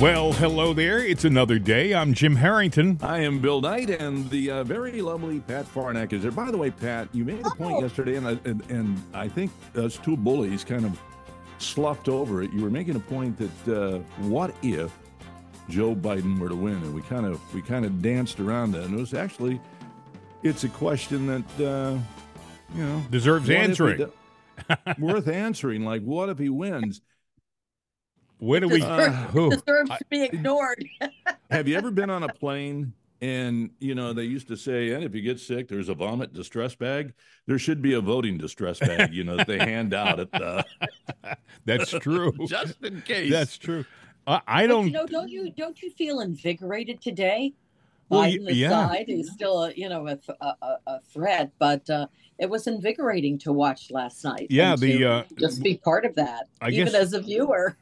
Well, hello there. It's another day. I'm Jim Harrington. I am Bill Knight, and the very lovely Pat Farnack is there. By the way, Pat, you made a point yesterday, and I think us two bullies kind of sloughed over it. You were making a point that what if Joe Biden were to win, and we kind of danced around that, and it was actually it's a question that deserves answering, worth answering. Like, what if he wins? Where do deserves to be ignored. Have you ever been on a plane and, they used to say, and if you get sick, there's a vomit distress bag. There should be a voting distress bag, that they hand out at the. That's true. Just in case. That's true. I don't. Don't you feel invigorated today? Well, Biden aside is still, a threat, but it was invigorating to watch last night. Yeah, just be part of that, I guess, as a viewer.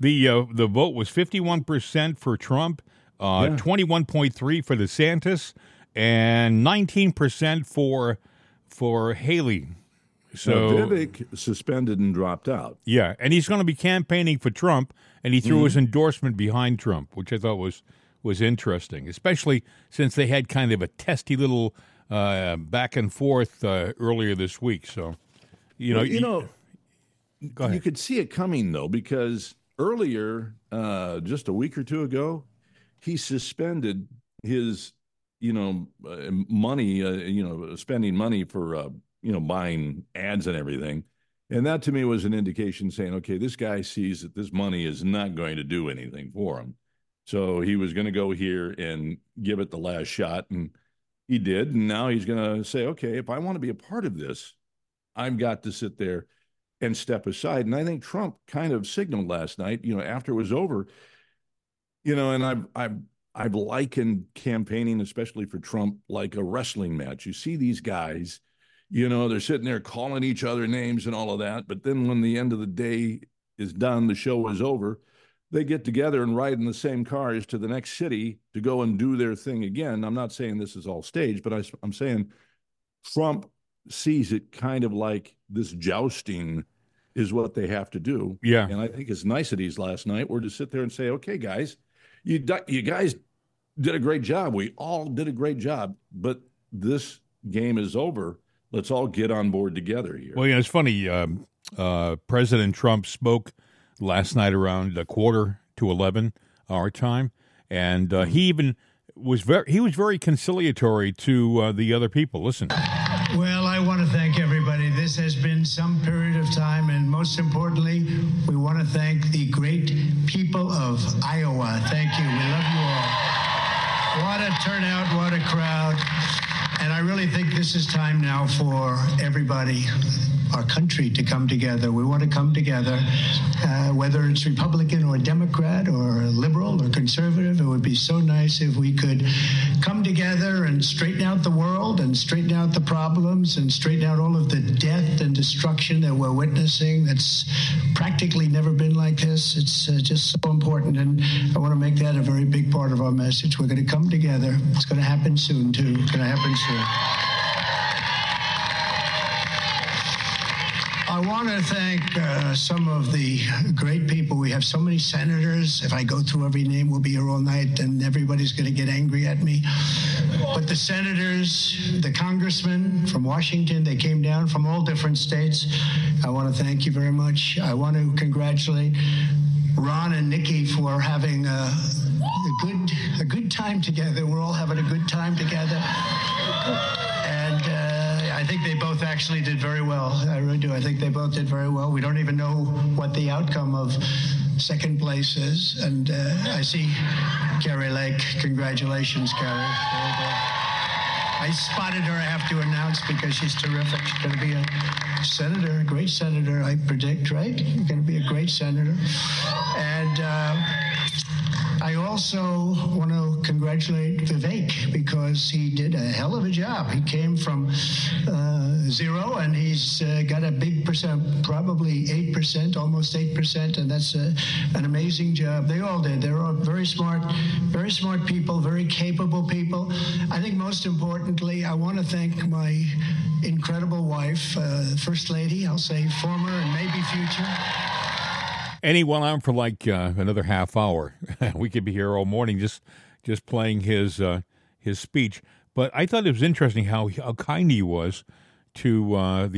The vote was 51% for Trump, 21.3 for DeSantis, and 19% for Haley. So Vivek suspended and dropped out. Yeah, and he's going to be campaigning for Trump, and he threw his endorsement behind Trump, which I thought was interesting, especially since they had kind of a testy little back and forth earlier this week. So, go ahead. You could see it coming though, because earlier, just a week or two ago, he suspended his, money, spending money for buying ads and everything, and that to me was an indication saying, okay, this guy sees that this money is not going to do anything for him. So he was going to go here and give it the last shot, and he did. And now he's going to say, okay, if I want to be a part of this, I've got to sit there and step aside. And I think Trump kind of signaled last night, after it was over, and I've likened campaigning, especially for Trump, like a wrestling match. You see these guys, they're sitting there calling each other names and all of that. But then when the end of the day is done, the show is over, they get together and ride in the same cars to the next city to go and do their thing again. I'm not saying this is all staged, but I'm saying Trump sees it kind of like this jousting is what they have to do. Yeah. And I think his niceties last night were to sit there and say, okay, guys, you guys did a great job. We all did a great job, but this game is over. Let's all get on board together here. Well, it's funny. President Trump spoke last night around 10:45 our time, and he was very conciliatory to the other people. Listen. Well, I want to thank everybody. This has been some period of time, and most importantly, we want to thank the great people of Iowa. Thank you. We love you all. What a turnout, what a crowd. And I really think this is time now for everybody, our country, to come together. We want to come together, whether it's Republican or Democrat or liberal or conservative. It would be so nice if we could come together and straighten out the world and straighten out the problems and straighten out all of the death and destruction that we're witnessing. That's practically never been like this. It's just so important. And I want to make that a very big part of our message. We're going to come together. It's going to happen soon, too. It's going to happen soon. I want to thank some of the great people. We have so many senators. If I go through every name, we'll be here all night, and everybody's going to get angry at me. But the senators, the congressmen from Washington, they came down from all different states. I want to thank you very much. I want to congratulate Ron and Nikki for having a good time together. We're all having a good time together. And I think they both actually did very well. I really do. I think they both did very well. We don't even know what the outcome of second place is. And I see Kari Lake. Congratulations, Kari. I spotted her, I have to announce, because she's terrific. She's going to be a senator, a great senator, I predict, right? You're going to be a great senator. And I also want to congratulate Vivek, because he did a hell of a job. He came from zero, and he's got a big percent, probably 8%, almost 8%, and that's an amazing job. They all did. They're all very smart people, very capable people. I think most importantly, I want to thank my incredible wife, First Lady, I'll say former and maybe future. Anyway, I'm for like another half hour. We could be here all morning just playing his speech. But I thought it was interesting how kind he was to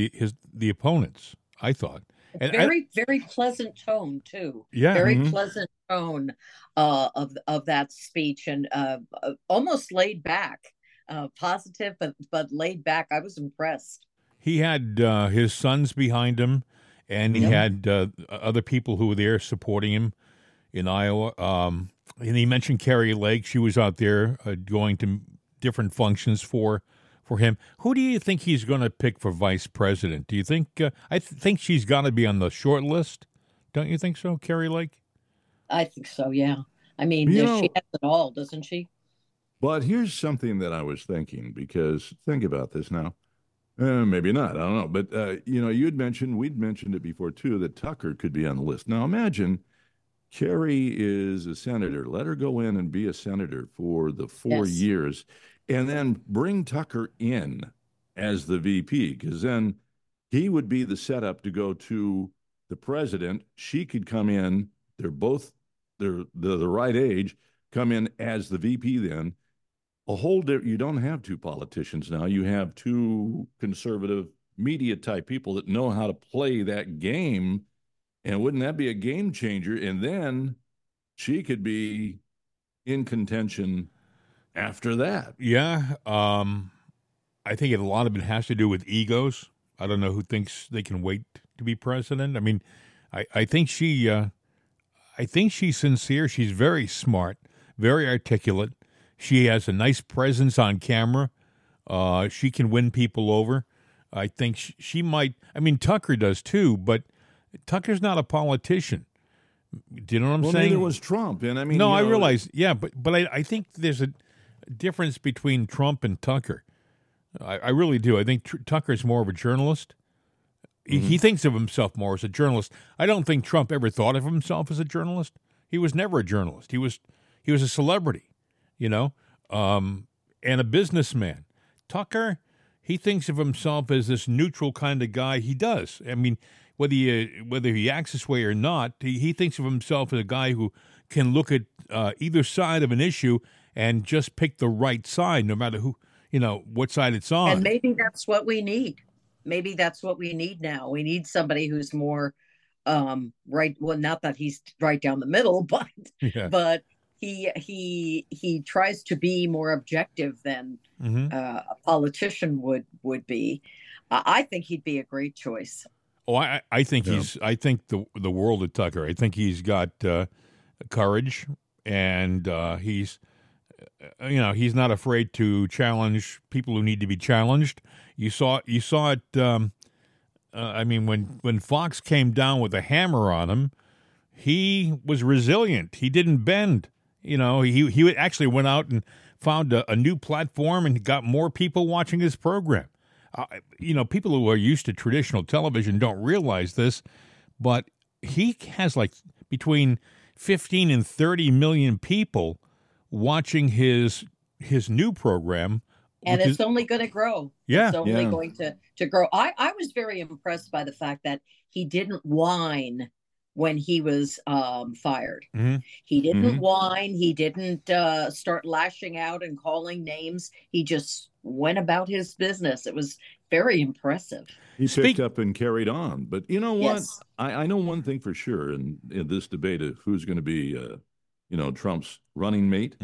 the opponents, I thought. And very pleasant tone, too. Yeah. Very pleasant tone of that speech, and almost laid back. Positive, but laid back. I was impressed. He had his sons behind him, and he had other people who were there supporting him in Iowa. And he mentioned Kari Lake. She was out there going to different functions for him. Who do you think he's going to pick for vice president? Do you think? I think she's got to be on the short list. Don't you think so, Kari Lake? I think so, yeah. I mean, she has it all, doesn't she? But here's something that I was thinking, because think about this now. Maybe not. I don't know. But, we'd mentioned it before, too, that Tucker could be on the list. Now, imagine Kari is a senator. Let her go in and be a senator for the 4 years, and then bring Tucker in as the VP, because then he would be the setup to go to the president. She could come in. They're the right age. Come in as the VP then. You don't have two politicians now. You have two conservative media type people that know how to play that game. And wouldn't that be a game changer? And then she could be in contention after that. Yeah. I think a lot of it has to do with egos. I don't know who thinks they can wait to be president. I mean, I think she's sincere. She's very smart, very articulate. She has a nice presence on camera. She can win people over. I think she might. I mean, Tucker does too, but Tucker's not a politician. Do you know what I'm saying? Neither was Trump, and I mean, no, I realize. Yeah, but I think there's a difference between Trump and Tucker. I really do. I think Tucker's more of a journalist. He thinks of himself more as a journalist. I don't think Trump ever thought of himself as a journalist. He was never a journalist. He was a celebrity. And a businessman. Tucker, he thinks of himself as this neutral kind of guy. He does. I mean, whether he acts this way or not, he thinks of himself as a guy who can look at either side of an issue and just pick the right side, no matter who, what side it's on. And maybe that's what we need. Maybe that's what we need now. We need somebody who's more right. Well, not that he's right down the middle, but. He tries to be more objective than a politician would be. I think he'd be a great choice. Oh, I think I think the world of Tucker. I think he's got courage, and he's not afraid to challenge people who need to be challenged. You saw it. When Fox came down with a hammer on him, he was resilient. He didn't bend. He actually went out and found a new platform and got more people watching his program. People who are used to traditional television don't realize this, but he has like between 15 and 30 million people watching his new program. And it's only going to grow. Yeah. It's only going to grow. I was very impressed by the fact that he didn't whine when he was fired. He didn't whine. He didn't start lashing out and calling names. He just went about his business. It was very impressive. He picked up and carried on. But you know what? Yes. I know one thing for sure in this debate of who's going to be, Trump's running mate.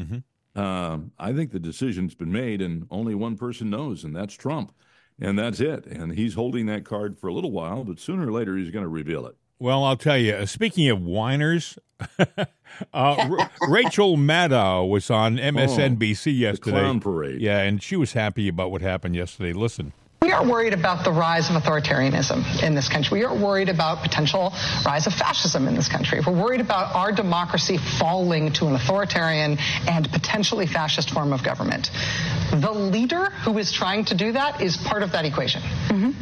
I think the decision's been made, and only one person knows, and that's Trump. And that's it. And he's holding that card for a little while, but sooner or later he's going to reveal it. Well, I'll tell you, speaking of whiners, Rachel Maddow was on MSNBC yesterday. The clown parade. Yeah, and she was happy about what happened yesterday. Listen. We are worried about the rise of authoritarianism in this country. We are worried about potential rise of fascism in this country. We're worried about our democracy falling to an authoritarian and potentially fascist form of government. The leader who is trying to do that is part of that equation.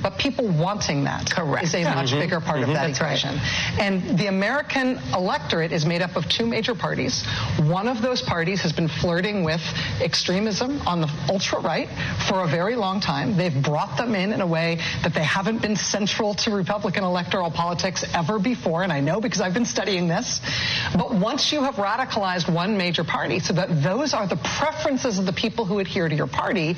But people wanting that is a much bigger part of that equation. Right. And the American electorate is made up of two major parties. One of those parties has been flirting with extremism on the ultra-right for a very long time. They've brought them in a way that they haven't been central to Republican electoral politics ever before, and I know because I've been studying this. But once you have radicalized one major party so that those are the preferences of the people who adhere to your party,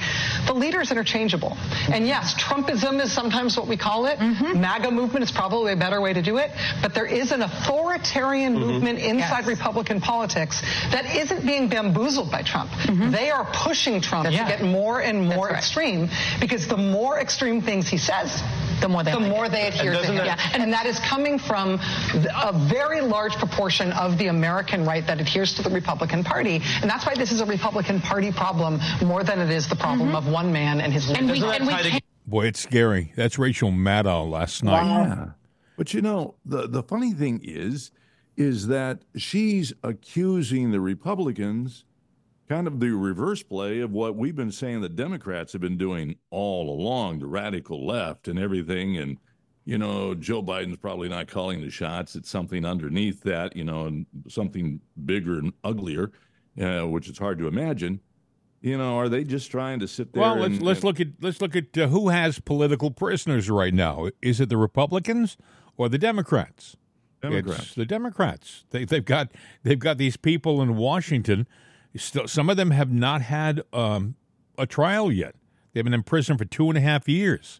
the leader is interchangeable. And yes, Trumpism is sometimes what we call it. Mm-hmm. MAGA movement is probably a better way to do it. But there is an authoritarian mm-hmm. movement inside yes. Republican politics that isn't being bamboozled by Trump. Mm-hmm. They are pushing Trump to get more and more extreme, because the more extreme things he says, the more they adhere to him. And that is coming from a very large proportion of the American right that adheres to the Republican Party. And that's why this is a Republican Party problem more than it is the problem mm-hmm. of one man and his leader. Boy, it's scary. That's Rachel Maddow last night. Yeah. But, you know, the funny thing is that she's accusing the Republicans kind of the reverse play of what we've been saying the Democrats have been doing all along, the radical left and everything. And, you know, Joe Biden's probably not calling the shots. It's something underneath that, you know, and something bigger and uglier, which it's hard to imagine. You know, are they just trying to sit there? Well, let's look at who has political prisoners right now. Is it the Republicans or the Democrats? It's the Democrats. They've got these people in Washington. Still, some of them have not had a trial yet. They've been in prison for 2.5 years.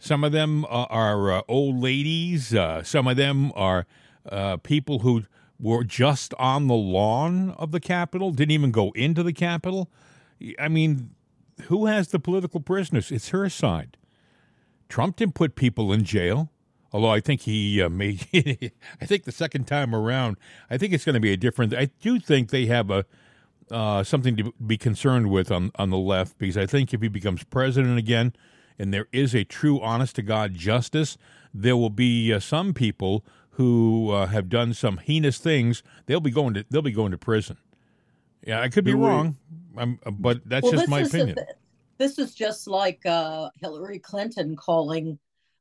Some of them are old ladies. Some of them are people who were just on the lawn of the Capitol, didn't even go into the Capitol. I mean, who has the political prisoners? It's her side. Trump didn't put people in jail, although I think he made. I think the second time around, I think it's going to be a different. I do think they have a something to be concerned with on the left, because I think if he becomes president again, and there is a true, honest to God justice, there will be some people who have done some heinous things. They'll be going to prison. Yeah, I could be wrong. But that's just my opinion. This is just like Hillary Clinton calling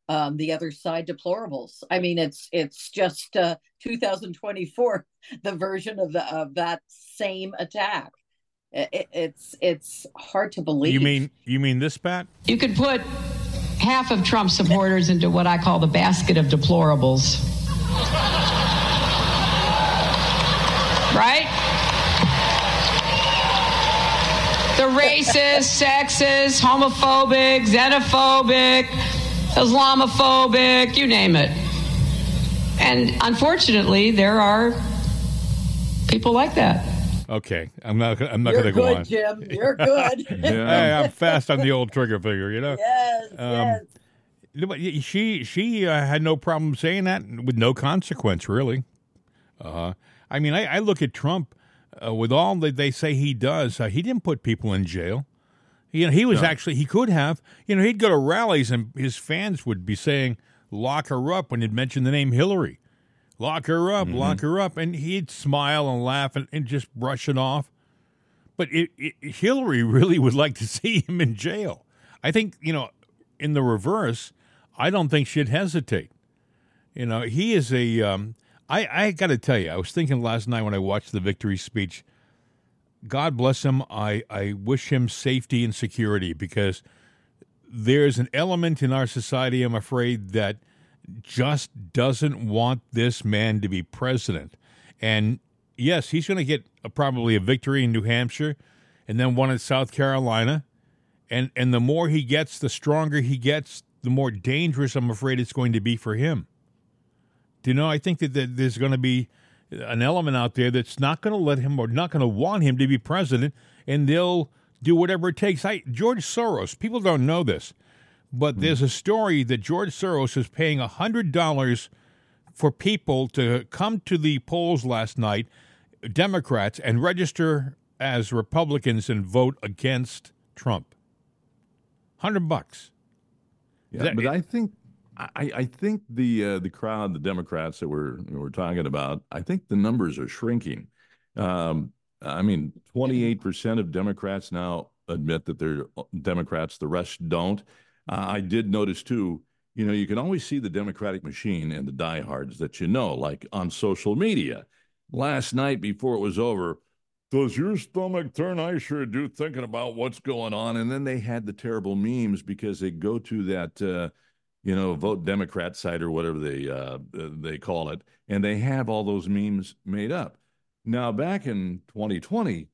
the other side deplorables. I mean, it's just 2024, the version of that same attack. It's hard to believe. You mean this, Pat? You could put half of Trump supporters into what I call the basket of deplorables, right? The racist, sexist, homophobic, xenophobic, Islamophobic, you name it. And unfortunately, there are people like that. Okay, I'm not going to go on. You're good, Jim. You're good. Hey, I'm fast on the old trigger finger, you know. Yes. Yes. She had no problem saying that with no consequence, really. I mean, I look at Trump with all that they say he does. He didn't put people in jail. You know, he was actually, he could have, you know, he'd go to rallies and his fans would be saying, lock her up when he'd mention the name Hillary. Lock her up, mm-hmm. lock her up. And he'd smile and laugh and just brush it off. But Hillary really would like to see him in jail. I think, you know, in the reverse, I don't think she'd hesitate. You know, he is a, I got to tell you, I was thinking last night when I watched the victory speech, God bless him. I wish him safety and security, because there's an element in our society, I'm afraid, that just doesn't want this man to be president. And, yes, he's going to get probably a victory in New Hampshire and then one in South Carolina. And the more he gets, the stronger he gets, the more dangerous I'm afraid it's going to be for him. Do you know, I think that there's going to be an element out there that's not going to let him or not going to want him to be president, and they'll do whatever it takes. George Soros, people don't know this, but there's a story that George Soros is paying $100 for people to come to the polls last night, Democrats, and register as Republicans and vote against Trump. $100. Yeah, but I think the crowd, the Democrats that we're talking about, I think the numbers are shrinking. I mean, 28% of Democrats now admit that they're Democrats. The rest don't. I did notice, too, you know, you can always see the Democratic machine and the diehards that you know, like on social media. Last night before it was over, does your stomach turn? I sure do, thinking about what's going on. And then they had the terrible memes because they go to that, you know, vote Democrat site or whatever they call it. And they have all those memes made up. Now, back in 2020,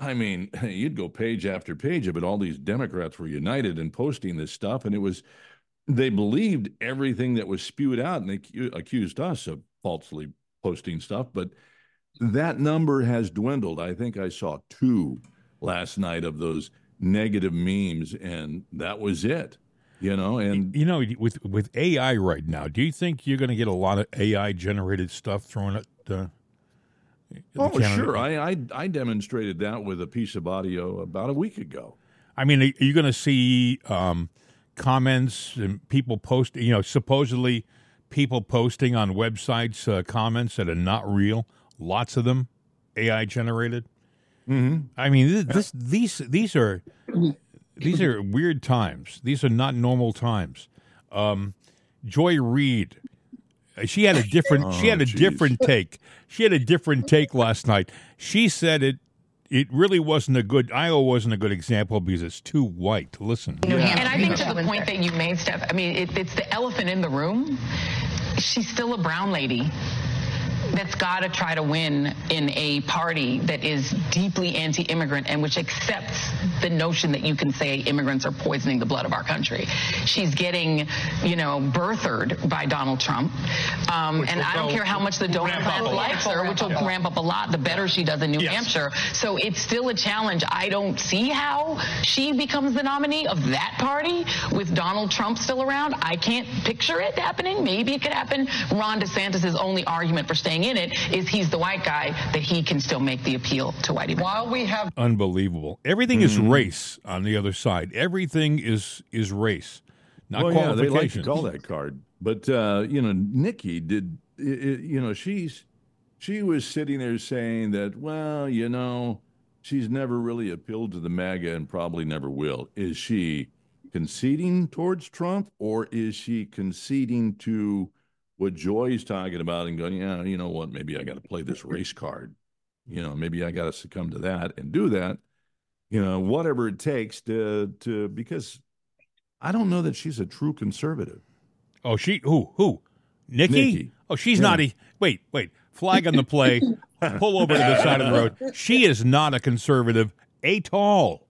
I mean, you'd go page after page of it. All these Democrats were united in posting this stuff. And it was, they believed everything that was spewed out, and they accused us of falsely posting stuff. But that number has dwindled. I think I saw 2 last night of those negative memes, and that was it. You know, and you know, with AI right now, do you think you're going to get a lot of AI generated stuff thrown at oh, sure. I demonstrated that with a piece of audio about a week ago. I mean, are you going to see comments and people post, you know, supposedly people posting on websites comments that are not real? Lots of them, AI generated. Mm-hmm. I mean, these are weird times. These are not normal times. Joy Reid. She had a different. Oh, she had a different take. She had a different take last night. She said it. It really wasn't a good. Iowa wasn't a good example because it's too white. Listen. Yeah. And I think to the point that you made, Steph. I mean, it's the elephant in the room. She's still a brown lady that's got to try to win in a party that is deeply anti-immigrant and which accepts the notion that you can say immigrants are poisoning the blood of our country. She's getting, you know, birthered by Donald Trump. And I don't care how much the donor class likes her, which will ramp up a lot, the better she does in New Hampshire. So it's still a challenge. I don't see how she becomes the nominee of that party with Donald Trump still around. I can't picture it happening. Maybe it could happen. Ron DeSantis' only argument for staying in it is he's the white guy, that he can still make the appeal to white people. While we have unbelievable, everything is race on the other side. Everything is race, not qualifications. Yeah, they like to call that card, but you know, Nikki did. You know, she was sitting there saying that, well, you know, she's never really appealed to the MAGA and probably never will. Is she conceding towards Trump, or is she conceding to what Joy's talking about and going, yeah, you know what, maybe I got to play this race card. You know, maybe I got to succumb to that and do that, you know, whatever it takes to because I don't know that she's a true conservative. Oh, she, who? Nikki? Oh, she's not a, wait, flag on the play, pull over to the side of the road. She is not a conservative at all.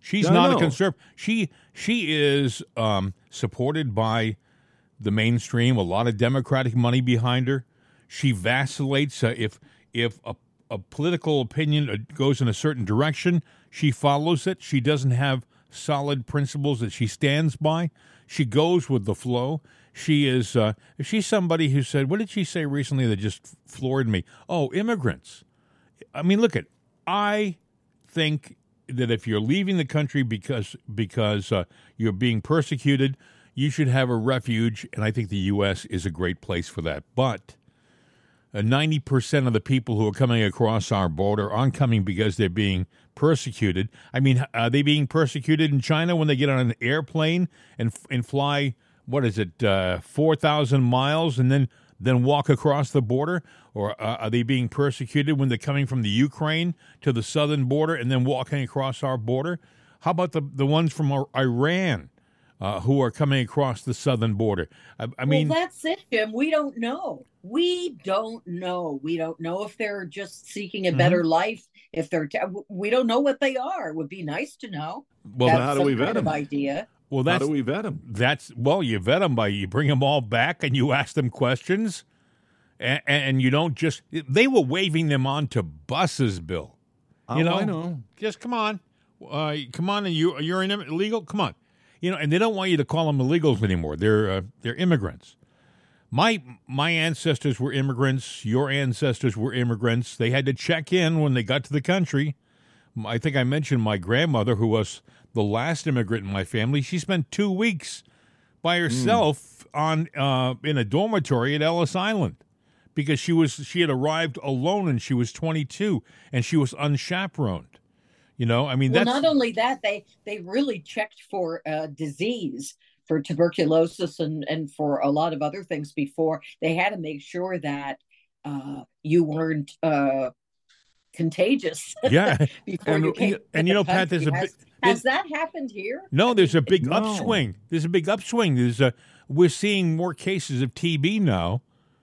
She's not a conservative. She is supported by the mainstream, a lot of Democratic money behind her. She vacillates. If a political opinion goes in a certain direction, she follows it. She doesn't have solid principles that she stands by. She goes with the flow. She is she's somebody who said, what did she say recently that just floored me? Oh, immigrants. I mean, look at, I think that if you're leaving the country because you're being persecuted, you should have a refuge, and I think the U.S. is a great place for that. But 90% of the people who are coming across our border aren't coming because they're being persecuted. I mean, are they being persecuted in China when they get on an airplane and fly, 4,000 miles and then walk across the border? Or are they being persecuted when they're coming from the Ukraine to the southern border and then walking across our border? How about the ones from Iran? Who are coming across the southern border? I mean, well, that's it, Jim. We don't know. We don't know if they're just seeking a better life. If they're, we don't know what they are. It would be nice to know. Well, that's how do we vet them? Idea. Well, how do we vet them? You vet them by you bring them all back and you ask them questions, and you don't just. They were waving them onto buses, Bill. Oh, you know, I know. Just come on, and you're an illegal. Come on. You know, and they don't want you to call them illegals anymore. They're immigrants. My ancestors were immigrants. Your ancestors were immigrants. They had to check in when they got to the country. I think I mentioned my grandmother, who was the last immigrant in my family. She spent 2 weeks by herself in a dormitory at Ellis Island because she had arrived alone and she was 22 and she was unchaperoned. You know, I mean, not only that, they really checked for disease, for tuberculosis and for a lot of other things before. They had to make sure that you weren't contagious. Yeah. Pat, has that happened here? No, there's a big upswing. We're seeing more cases of TB now.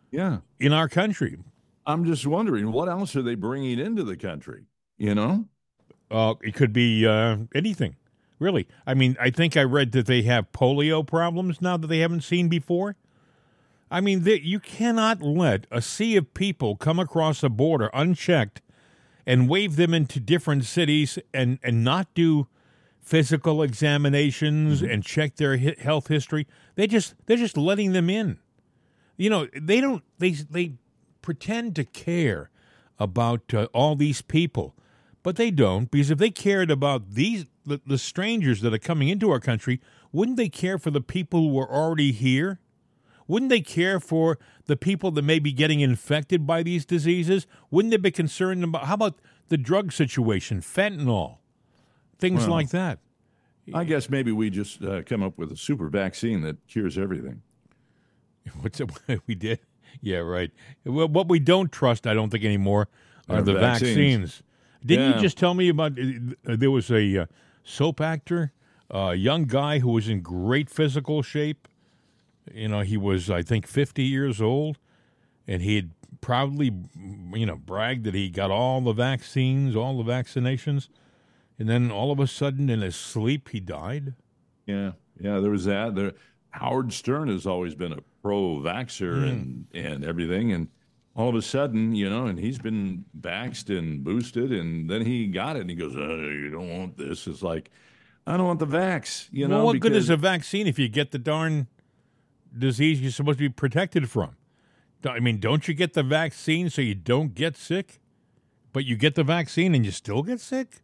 Yeah. In our country. I'm just wondering, what else are they bringing into the country? You know? It could be anything, really. I mean, I think I read that they have polio problems now that they haven't seen before. I mean, you cannot let a sea of people come across a border unchecked and wave them into different cities and not do physical examinations and check their health history. They're just letting them in. You know, they pretend to care about all these people, but they don't, because if they cared about the strangers that are coming into our country, wouldn't they care for the people who are already here? Wouldn't they care for the people that may be getting infected by these diseases? Wouldn't they be concerned about, how about the drug situation, fentanyl, things like that? I guess maybe we just come up with a super vaccine that cures everything. What's it we did? Yeah, right. Well, what we don't trust, I don't think anymore, are the vaccines. Didn't you just tell me about there was a soap actor, a young guy who was in great physical shape? You know, he was, I think, 50 years old, and he had proudly, bragged that he got all the vaccines, all the vaccinations, and then all of a sudden, in his sleep, he died. Yeah, there was that. Howard Stern has always been a pro-vaxxer and everything, and all of a sudden, and he's been vaxxed and boosted, and then he got it, and he goes, you don't want this. It's like, I don't want the vax, Well, what good is a vaccine if you get the darn disease you're supposed to be protected from? I mean, don't you get the vaccine so you don't get sick? But you get the vaccine and you still get sick?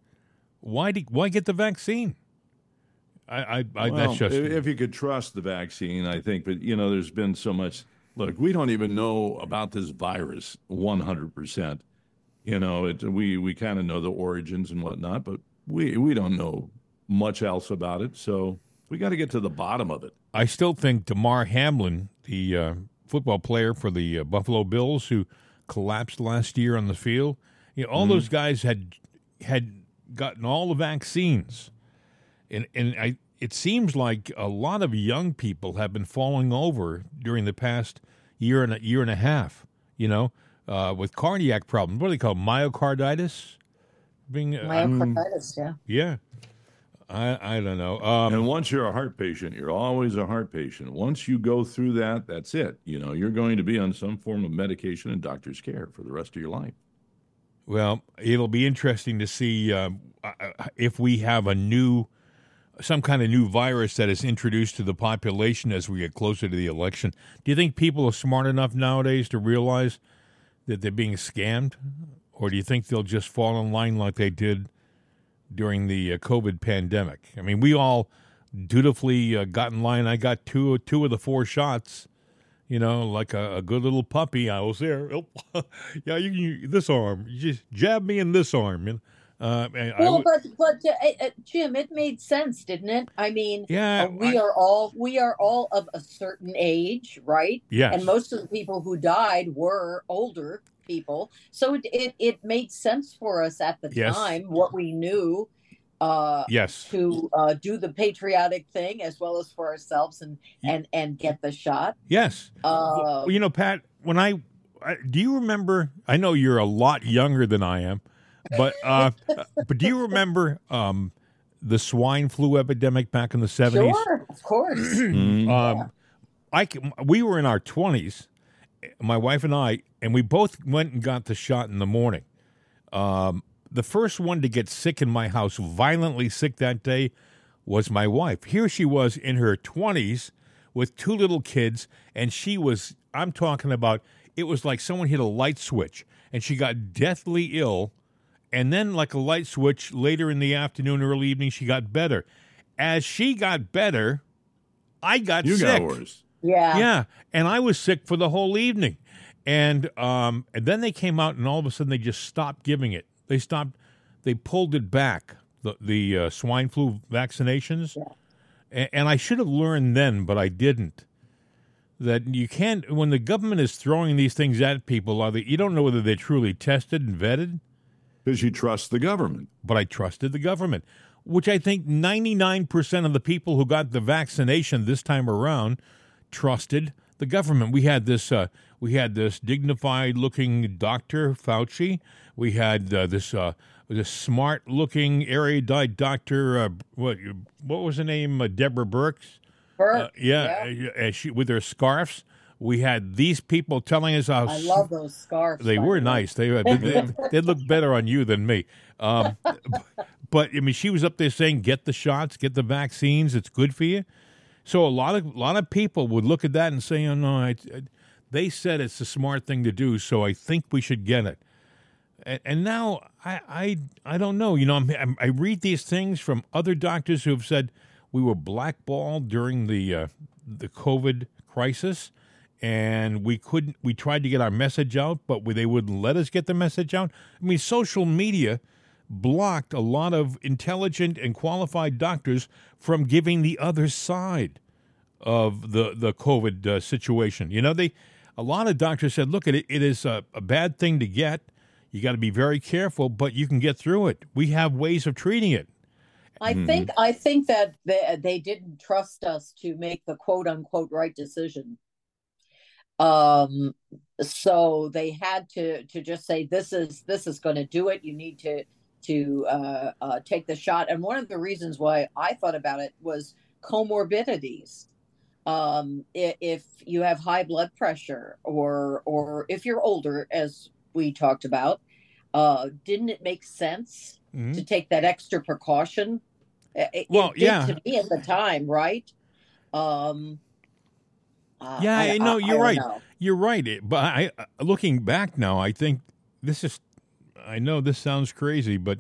Why get the vaccine? That's just... If you could trust the vaccine, I think. But, there's been so much... Look, we don't even know about this virus 100%. We kind of know the origins and whatnot, but we don't know much else about it. So we got to get to the bottom of it. I still think Damar Hamlin, the football player for the Buffalo Bills, who collapsed last year on the field, those guys had gotten all the vaccines, and it seems like a lot of young people have been falling over during the past year and a half. With cardiac problems. What do they call it? Myocarditis? Myocarditis. Yeah. I don't know. And once you're a heart patient, you're always a heart patient. Once you go through that, that's it. You're going to be on some form of medication and doctor's care for the rest of your life. Well, it'll be interesting to see if we have some kind of new virus that is introduced to the population as we get closer to the election. Do you think people are smart enough nowadays to realize that they're being scammed? Or do you think they'll just fall in line like they did during the COVID pandemic? I mean, we all dutifully got in line. I got two of the four shots, like a good little puppy. I was there. Oh, yeah, you this arm. You just jab me in this arm. But Jim, it made sense, didn't it? I mean, we are all of a certain age, right? Yes. And most of the people who died were older people, so it made sense for us at the time, what we knew, to do the patriotic thing as well as for ourselves and get the shot. Yes. Pat, when do you remember? I know you're a lot younger than I am. But but do you remember the swine flu epidemic back in the 70s? Sure, of course. We were in our 20s, my wife and I, and we both went and got the shot in the morning. The first one to get sick in my house, violently sick that day, was my wife. Here she was in her 20s with two little kids, and she was, I'm talking about, it was like someone hit a light switch, and she got deathly ill. And then, like a light switch, later in the afternoon, early evening, she got better. As she got better, I got sick. You got worse. Yeah. And I was sick for the whole evening. And then they came out, and all of a sudden, they just stopped giving it. They stopped. They pulled it back, the swine flu vaccinations. Yeah. And I should have learned then, but I didn't. That you can't, when the government is throwing these things at people, you don't know whether they're truly tested and vetted. because you trust the government. But I trusted the government, which I think 99% of the people who got the vaccination this time around trusted the government. We had this dignified-looking Dr. Fauci. We had this smart-looking, erudite doctor. What was her name? Deborah Birx. She with her scarves. We had these people telling us how I love those scarves. They were nice. They looked better on you than me. But I mean, she was up there saying, "Get the shots, get the vaccines. It's good for you." So a lot of people would look at that and say, "Oh no, they said it's the smart thing to do, so I think we should get it." And now I don't know. You know, I read these things from other doctors who have said we were blackballed during the COVID crisis, and we couldn't. We tried to get our message out, but they wouldn't let us get the message out. I mean, social media blocked a lot of intelligent and qualified doctors from giving the other side of the COVID situation. You know, a lot of doctors said, look, it is a bad thing to get. You got to be very careful, but you can get through it. We have ways of treating it. I think that they didn't trust us to make the quote unquote right decision. So they had to just say, this is going to do it. You need to take the shot. And one of the reasons why I thought about it was comorbidities. If you have high blood pressure or if you're older, as we talked about, didn't it make sense to take that extra precaution? It did to me at the time, right? You're right. You're right. But looking back now, I think this is, I know this sounds crazy, but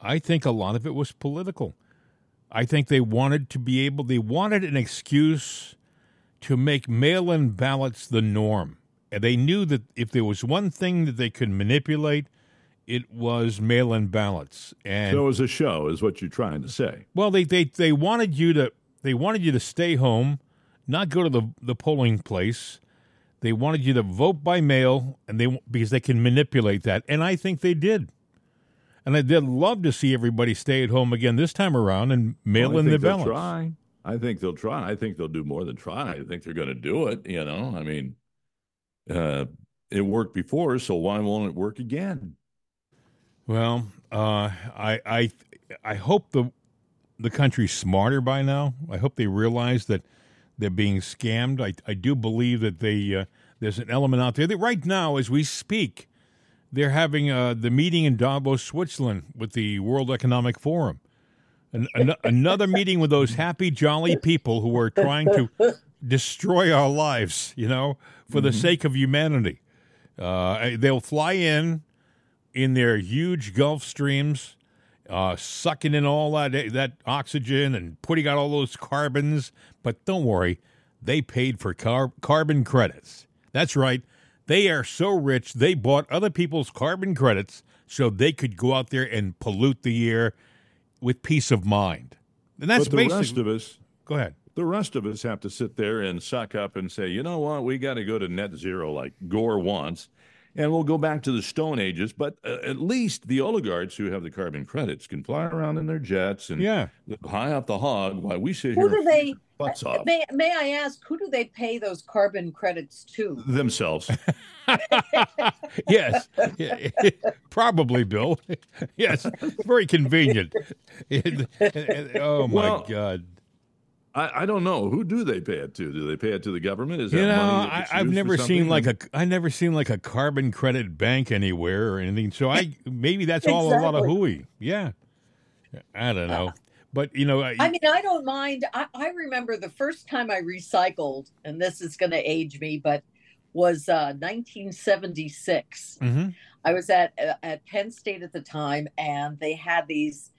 I think a lot of it was political. I think they wanted they wanted an excuse to make mail-in ballots the norm. And they knew that if there was one thing that they could manipulate, it was mail-in ballots. And so it was a show, is what you're trying to say. Well, they wanted you to stay home, not go to the polling place. They wanted you to vote by mail, because they can manipulate that, and I think they did. And they'd love to see everybody stay at home again this time around and mail in their ballots. I think they'll try. I think they'll do more than try. I think they're going to do it. You know, I mean, it worked before, so why won't it work again? Well, I hope the country's smarter by now. I hope they realize that they're being scammed. I do believe that there's an element out there that right now, as we speak, they're having the meeting in Davos, Switzerland, with the World Economic Forum. Another meeting with those happy, jolly people who are trying to destroy our lives, you know, for the sake of humanity. They'll fly in their huge Gulf streams, sucking in all that oxygen and putting out all those carbons. But don't worry, they paid for carbon credits. That's right. They are so rich, they bought other people's carbon credits so they could go out there and pollute the air with peace of mind. And that's basically... But the rest of us... Go ahead. The rest of us have to sit there and suck up and say, you know what, we got to go to net zero like Gore wants, and we'll go back to the Stone Ages, but at least the oligarchs who have the carbon credits can fly around in their jets and high up the hog while we sit here. Butts off. May I ask, who do they pay those carbon credits to? Themselves. Yes. Probably, Bill. Yes. Very convenient. God. I don't know. Who do they pay it to? Do they pay it to the government? Is that money that's I've never seen a carbon credit bank anywhere or anything. So maybe that's all a lot of hooey. Yeah, I don't know. But you know, I mean, I don't mind. I remember the first time I recycled, and this is going to age me, but was 1976. Mm-hmm. I was at Penn State at the time, and they had these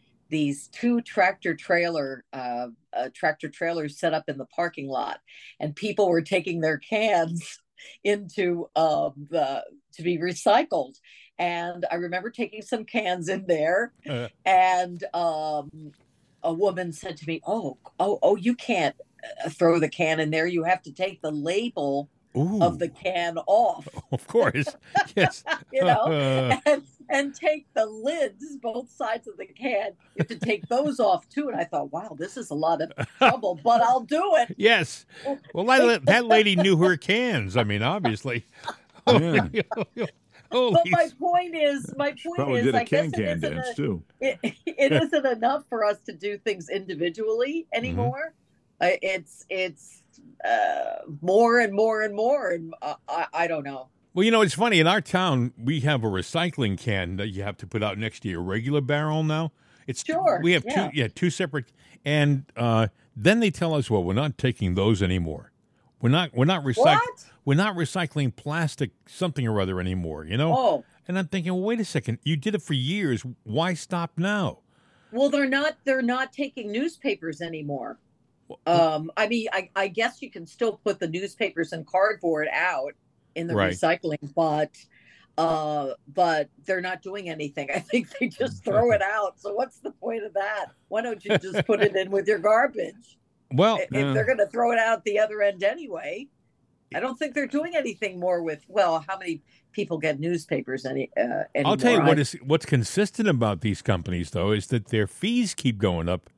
two tractor trailers set up in the parking lot, and people were taking their cans into to be recycled. And I remember taking some cans in there, and a woman said to me, "Oh, you can't throw the can in there. You have to take the label of the can off." Of course, yes. You know, and and take the lids, both sides of the can. You have to take those off, too. And I thought, wow, this is a lot of trouble, but I'll do it. Yes. Well, that lady knew her cans. I mean, obviously. Yeah. But my point is, I guess it isn't enough for us to do things individually anymore. Mm-hmm. It's more and more and more, and I don't know. Well, you know, it's funny. In our town, we have a recycling can that you have to put out next to your regular barrel now. We have two separate, and then they tell us, well, we're not taking those anymore. We're not recycling. We're not recycling plastic something or other anymore, you know? Oh. And I'm thinking, well, wait a second. You did it for years. Why stop now? Well, they're not taking newspapers anymore. I mean, I guess you can still put the newspapers and cardboard out in the recycling, but they're not doing anything. I think they just throw it out. So what's the point of that? Why don't you just put it in with your garbage? Well, if they're going to throw it out the other end anyway. I don't think they're doing anything more with, well, how many people get newspapers anymore? I'll tell you what's consistent about these companies, though, is that their fees keep going up.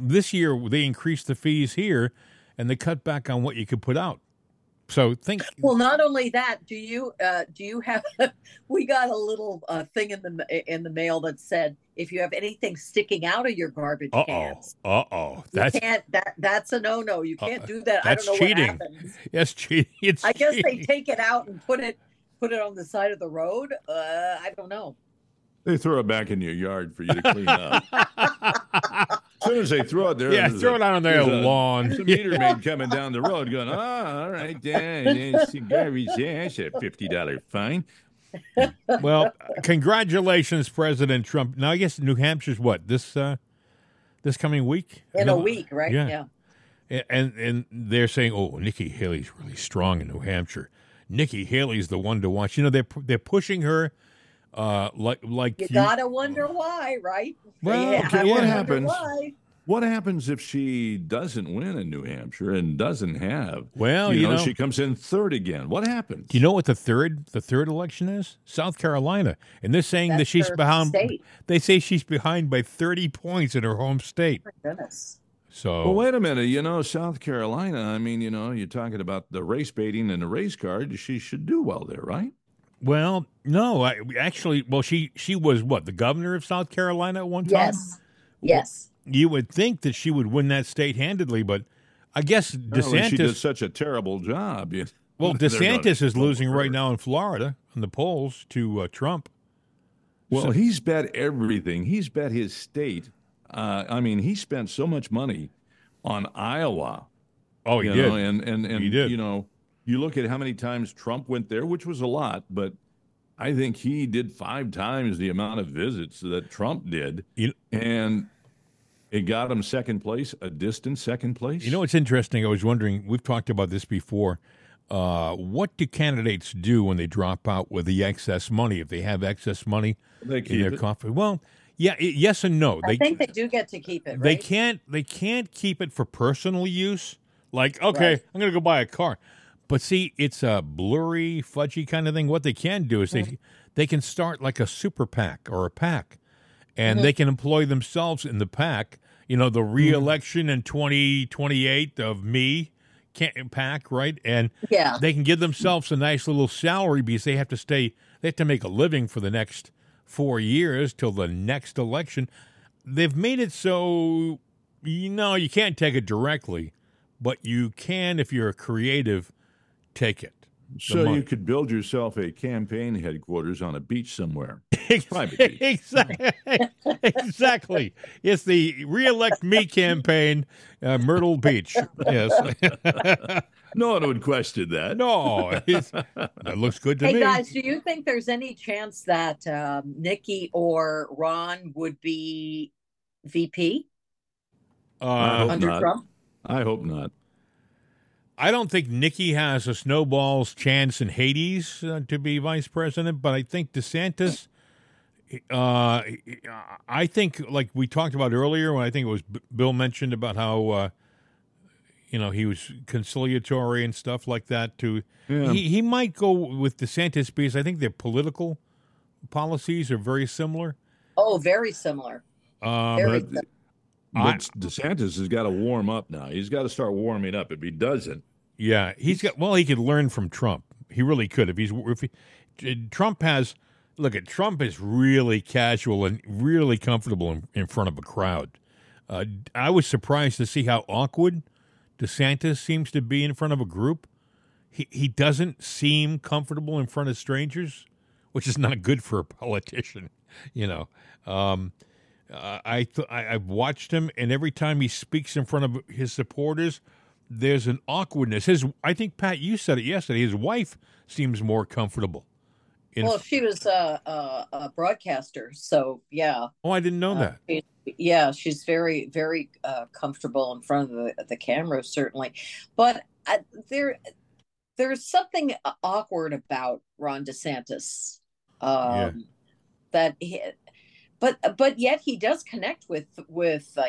This year, they increased the fees here, and they cut back on what you could put out. So think. Well, not only that, do you have? We got a little thing in the mail that said if you have anything sticking out of your garbage cans, that's a no. You can't do that. That's I don't know cheating. What happens. Yes, cheating. I guess cheating. They take it out and put it on the side of the road. I don't know. They throw it back in your yard for you to clean up. As soon as they throw it there, throw it out on their lawn. Some meterman coming down the road going, all right, Dan, garbage, it's a $50 fine. Well, congratulations, President Trump. Now, I guess New Hampshire's what this coming week? In a week, right? Yeah. And they're saying, oh, Nikki Haley's really strong in New Hampshire. Nikki Haley's the one to watch. You know, they're pushing her. You gotta wonder why, right? Well, yeah, okay, what happens if she doesn't win in New Hampshire and doesn't have? Well, you know, she comes in third again. What happens? Do you know what the third election is? South Carolina, and they're saying that she's behind. State. They say she's behind by 30 points in her home state. Oh my goodness. So, well, wait a minute. You know, South Carolina. I mean, you know, you're talking about the race baiting and the race card. She should do well there, right? Well, no, she was what, the governor of South Carolina at one time? Yes. You would think that she would win that state handedly, but I guess DeSantis. She did such a terrible job. Well, DeSantis is losing right now in Florida in the polls to Trump. Well, so, he's bet everything. He's bet his state. I mean, he spent so much money on Iowa. Oh, he did. And he did. You know. You look at how many times Trump went there, which was a lot, but I think he did 5 times the amount of visits that Trump did, and it got him second place, a distant second place. You know, it's interesting. I was wondering, we've talked about this before, what do candidates do when they drop out with the excess money, if they have excess money in their coffers? Well, yeah, yes and no. I think they do get to keep it, right? They can't keep it for personal use. Like, okay, right. I'm going to go buy a car. But see, it's a blurry, fudgy kind of thing. What they can do is they can start like a super PAC or a PAC, and they can employ themselves in the PAC. You know, the re-election in 2028 of me PAC, right? And they can give themselves a nice little salary because they have to make a living for the next 4 years till the next election. They've made it so, you know, you can't take it directly, but you can if you're a creative. Take it. So you could build yourself a campaign headquarters on a beach somewhere. Exactly. Exactly. It's the Re-Elect Me campaign, Myrtle Beach. Yes. No one would question that. No. That looks good to me. Hey, guys, do you think there's any chance that Nikki or Ron would be VP under Trump? I hope not. I don't think Nikki has a snowball's chance in Hades to be vice president, but I think DeSantis, I think, like we talked about earlier, when I think it was Bill mentioned about how, you know, he was conciliatory and stuff like that. He might go with DeSantis because I think they're political policies are very similar? Oh, very similar. But DeSantis has got to warm up now. He's got to start warming up. If he doesn't, yeah, he's got. Well, he could learn from Trump. He really could. Trump is really casual and really comfortable in front of a crowd. I was surprised to see how awkward DeSantis seems to be in front of a group. He doesn't seem comfortable in front of strangers, which is not good for a politician. You know, I've watched him, and every time he speaks in front of his supporters, there's an awkwardness. I think, Pat, you said it yesterday. His wife seems more comfortable. Well, she was a broadcaster, so yeah. Oh, I didn't know that. She's very, very comfortable in front of the camera, certainly. But there's something awkward about Ron DeSantis but yet he does connect with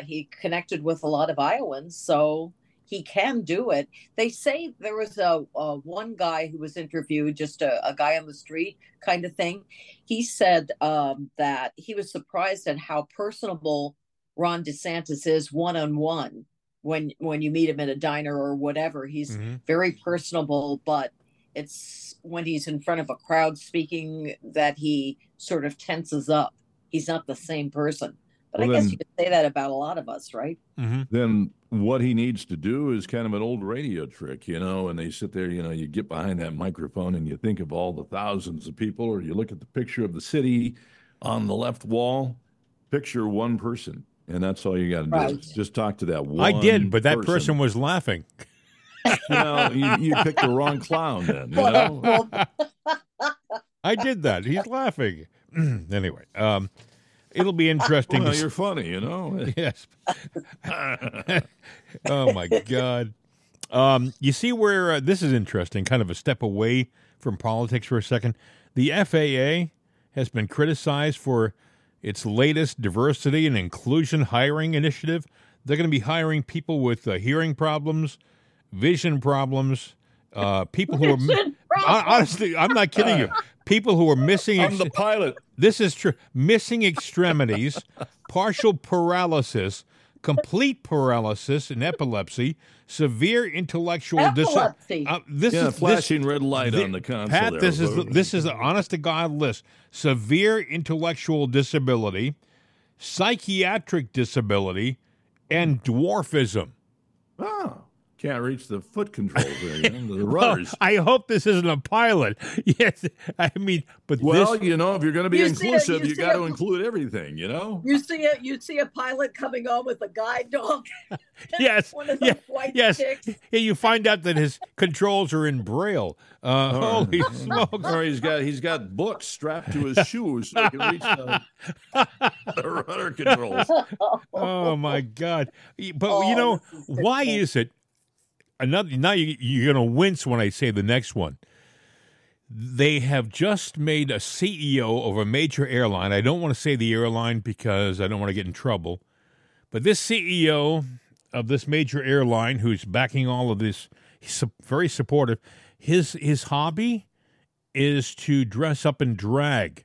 he connected with a lot of Iowans, so he can do it. They say there was a one guy who was interviewed, just a guy on the street kind of thing. He said that he was surprised at how personable Ron DeSantis is one-on-one when you meet him in a diner or whatever. He's very personable, but it's when he's in front of a crowd speaking that he sort of tenses up. He's not the same person. But well, I guess you could say that about a lot of us, right? Mm-hmm. Then what he needs to do is kind of an old radio trick, you know, and they sit there, you know, you get behind that microphone and you think of all the thousands of people, or you look at the picture of the city on the left wall, picture one person, and that's all you got to do. Just talk to that one person. I did, but that person was laughing. Well, you picked the wrong clown then, you know? I did that. He's laughing. Anyway, it'll be interesting. Well, you're funny, you know. Yes. Oh, my God. You see where this is interesting, kind of a step away from politics for a second. The FAA has been criticized for its latest diversity and inclusion hiring initiative. They're going to be hiring people with hearing problems, vision problems, people who are honestly, I'm not kidding you. People who are missing. I'm the pilot. This is true. Missing extremities, partial paralysis, complete paralysis, and epilepsy. Severe intellectual disability. On the console. Pat, there, this is an honest to God list. Severe intellectual disability, psychiatric disability, and dwarfism. Oh. Can't reach the foot controls there, you know, the rudders. Well, I hope this isn't a pilot. Yes, I mean, but you know, if you're going to be inclusive, you got to include everything, you know. You see a pilot coming on with a guide dog. Yes, one of those white chicks. You find out that his controls are in Braille. Holy smokes! Or he's got books strapped to his shoes so he can reach the rudder controls. Oh my God! But you know, why is it? Now you're going to wince when I say the next one. They have just made a CEO of a major airline. I don't want to say the airline because I don't want to get in trouble. But this CEO of this major airline who's backing all of this, he's very supportive, his hobby is to dress up and drag.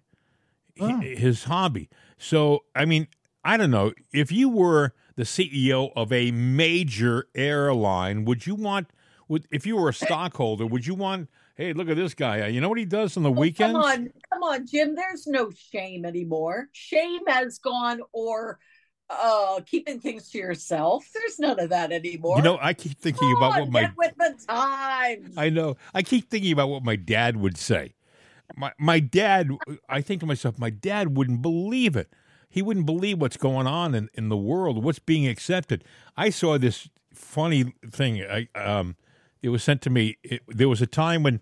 Oh. His hobby. So, I mean, I don't know. If you were the CEO of a major airline, if you were a stockholder, would you want, hey, look at this guy. You know what he does on the weekends? Come on, Jim. There's no shame anymore. Shame has gone, or keeping things to yourself. There's none of that anymore. You know, I keep thinking about what get with the times. I know. I keep thinking about what my dad would say. My dad, I think to myself, my dad wouldn't believe it. He wouldn't believe what's going on in the world, what's being accepted. I saw this funny thing. It was sent to me. There was a time when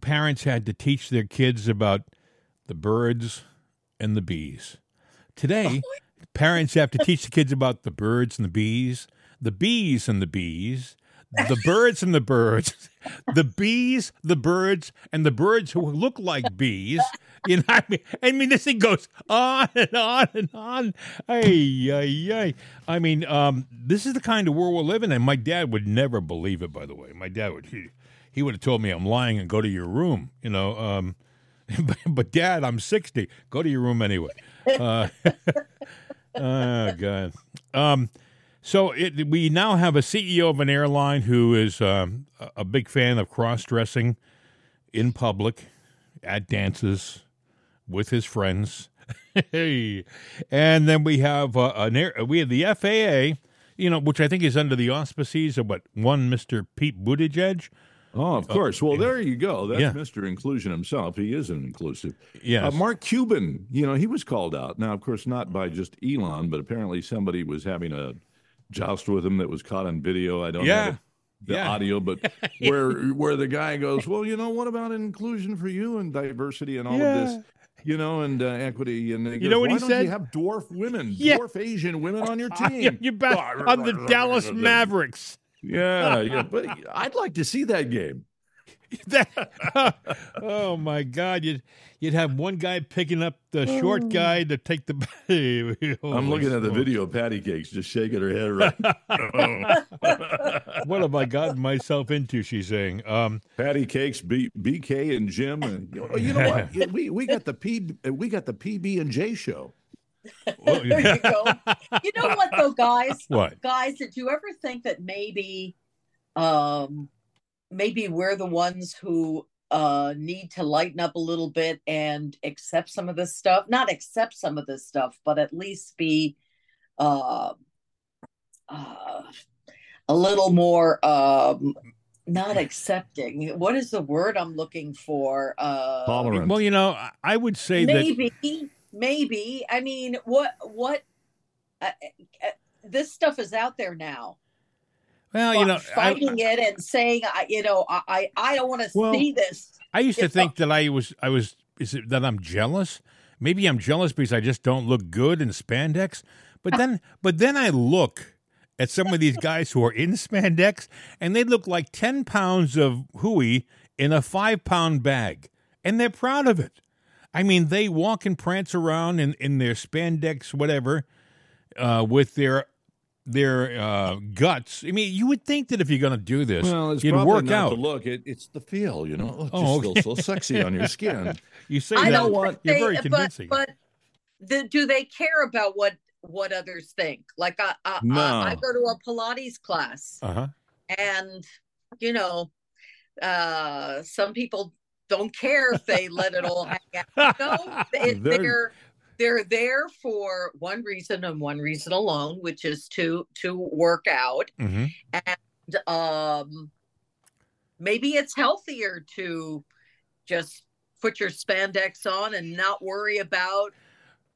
parents had to teach their kids about the birds and the bees. Today, parents have to teach the kids about the birds and the bees, the bees and the bees, the birds and the birds, the bees, the birds, and the birds who look like bees. You know, I mean, this thing goes on and on and on. Ay, ay, ay. I mean, this is the kind of world we're living in. My dad would never believe it, by the way. My dad would, he would have told me I'm lying and go to your room, you know. But Dad, I'm 60. Go to your room anyway. Oh, God. So we now have a CEO of an airline who is a big fan of cross-dressing in public, at dances, with his friends. Hey. And then we have the FAA, you know, which I think is under the auspices of one Mr. Pete Buttigieg. Oh, of course. Well, there you go. That's Mr. Inclusion himself. He is an inclusive. Yes. Mark Cuban, you know, he was called out. Now, of course, not by just Elon, but apparently somebody was having a joust with him that was caught on video. I don't know the audio, but where the guy goes, well, you know, what about inclusion for you and diversity and all of this? You know, and equity, and you know what he said? You have dwarf women, dwarf Asian women on your team. You're back on the Dallas Mavericks. Yeah, but I'd like to see that game. Oh my God, you'd have one guy picking up the short guy to take the. I'm looking at the video of Patty Cakes just shaking her head right. What have I gotten myself into? She's saying, Patty Cakes, BK, and Jim. And, you know what? We got the PB and J show. There you go. You know what, though, guys? What? Guys, did you ever think that maybe we're the ones who need to lighten up a little bit and accept some of this stuff? Not accept some of this stuff, but at least be a little more not accepting. What is the word I'm looking for? Tolerant. Well, you know, I would say maybe. Maybe. I mean, what this stuff is out there now. Well, you know, fighting it and saying, I don't want to see this. I used to think that that I'm jealous. Maybe I'm jealous because I just don't look good in spandex. But then I look at some of these guys who are in spandex and they look like 10 pounds of hooey in a 5-pound bag. And they're proud of it. I mean, they walk and prance around in their spandex, whatever, with their guts. I mean, you would think that if you're going to do this, you'd work out. The look, it's the feel, you know. It feels so sexy on your skin. You say I don't want. You're very convincing. But do they care about what others think? Like no. I go to a Pilates class, and you know, some people don't care if they let it all hang out. No, they're there for one reason and one reason alone, which is to work out. Mm-hmm. And maybe it's healthier to just put your spandex on and not worry about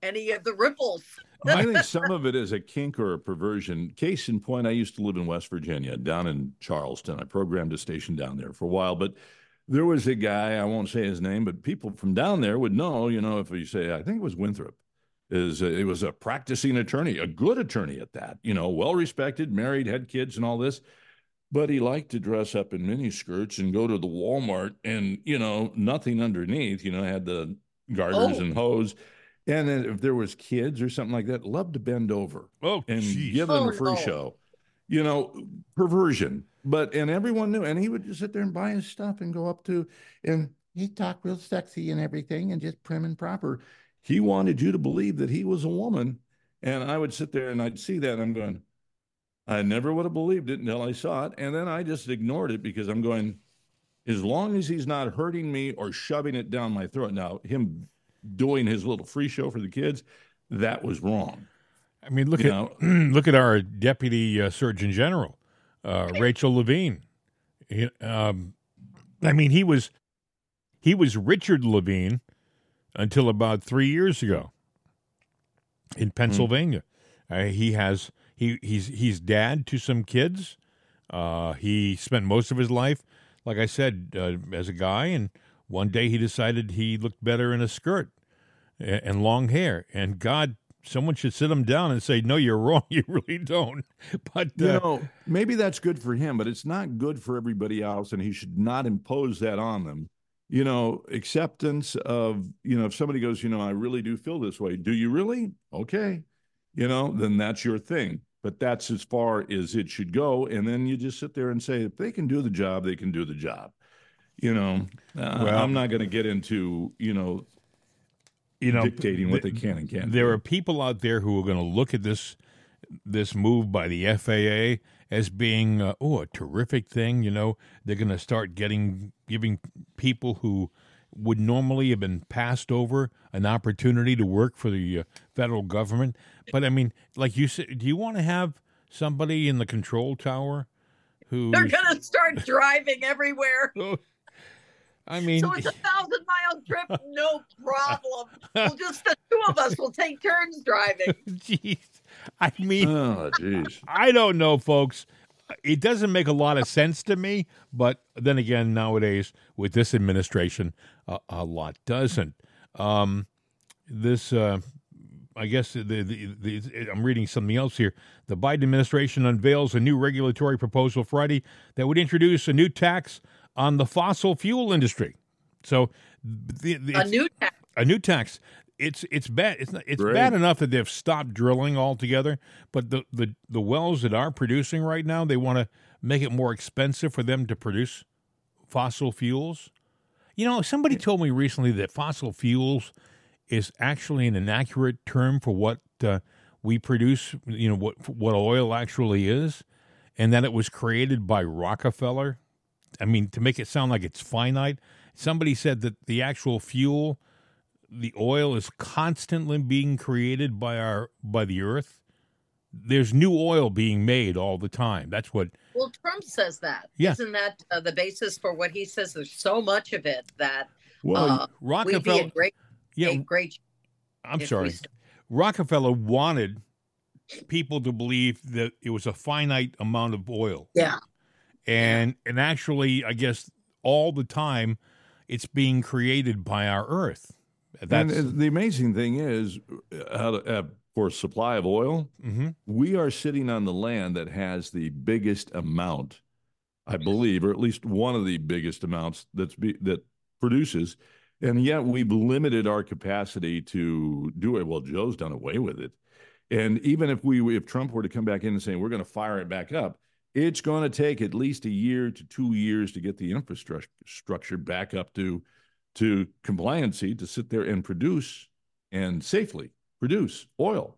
any of the ripples. I think some of it is a kink or a perversion. Case in point, I used to live in West Virginia, down in Charleston. I programmed a station down there for a while, but there was a guy, I won't say his name, but people from down there would know, you know, if you say, I think it was Winthrop, it was a practicing attorney, a good attorney at that, you know, well-respected, married, had kids and all this. But he liked to dress up in miniskirts and go to the Walmart and, you know, nothing underneath, you know, had the garters and hose. And then if there was kids or something like that, loved to bend over and give them a free show. You know, perversion. But, and everyone knew, and he would just sit there and buy his stuff and go up to, and he'd talk real sexy and everything and just prim and proper. He wanted you to believe that he was a woman. And I would sit there and I'd see that and I'm going, I never would have believed it until I saw it. And then I just ignored it because I'm going, as long as he's not hurting me or shoving it down my throat. Now, him doing his little free show for the kids, that was wrong. I mean, look at our deputy surgeon general. Rachel Levine. He was Richard Levine until about 3 years ago in Pennsylvania. He's dad to some kids. He spent most of his life, like I said, as a guy, and one day he decided he looked better in a skirt and long hair. And God, someone should sit him down and say, no, you're wrong. You really don't. But, maybe that's good for him, but it's not good for everybody else. And he should not impose that on them. You know, acceptance of, you know, if somebody goes, you know, I really do feel this way. Do you really? Okay. You know, then that's your thing, but that's as far as it should go. And then you just sit there and say, if they can do the job, they can do the job. you know, I'm not going to get into, you know, dictating what they can and can't. There are people out there who are going to look at this move by the FAA as being a terrific thing. You know, they're going to start giving people who would normally have been passed over an opportunity to work for the federal government. But I mean, like you said, do you want to have somebody in the control tower who they're going to start driving everywhere? I mean, so it's a 1,000-mile trip, no problem. Well, just the two of us will take turns driving. Jeez, I mean, I don't know, folks. It doesn't make a lot of sense to me, but then again, nowadays with this administration, a lot doesn't. I guess I'm reading something else here. The Biden administration unveils a new regulatory proposal Friday that would introduce a new tax on the fossil fuel industry. So a new tax. It's bad. It's bad enough that they've stopped drilling altogether, but the wells that are producing right now, they want to make it more expensive for them to produce fossil fuels. You know, somebody told me recently that fossil fuels is actually an inaccurate term for what we produce. You know what oil actually is, and that it was created by Rockefeller. I mean, to make it sound like it's finite. Somebody said that the actual fuel, the oil, is constantly being created by the earth. There's new oil being made all the time. That's what. Well, Trump says that. Yeah. Isn't that the basis for what he says? There's so much of it that Rockefeller. We'd be Rockefeller wanted people to believe that it was a finite amount of oil. Yeah. And actually, I guess all the time, it's being created by our earth. And the amazing thing is, for supply of oil, we are sitting on the land that has the biggest amount, I believe, or at least one of the biggest amounts that produces, and yet we've limited our capacity to do it. Well, Joe's done away with it, and even if Trump were to come back in and say we're going to fire it back up, it's going to take at least a year to 2 years to get the infrastructure back up to compliancy to sit there and produce and safely produce oil.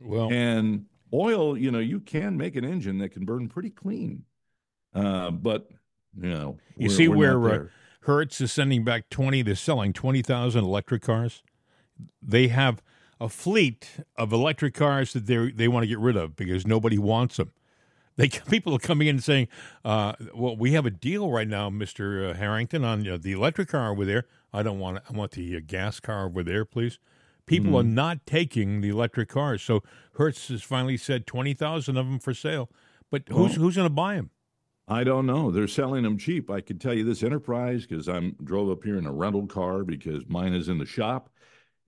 Well, and oil, you can make an engine that can burn pretty clean. But, you see where Hertz is sending back they're selling 20,000 electric cars. They have a fleet of electric cars that they want to get rid of because nobody wants them. People are coming in and saying, we have a deal right now, Mr. Harrington, on the electric car over there. I don't want it. I want the gas car over there, please. People are not taking the electric cars. So Hertz has finally said 20,000 of them for sale. But who's going to buy them? I don't know. They're selling them cheap. I can tell you this, Enterprise, because I drove up here in a rental car because mine is in the shop.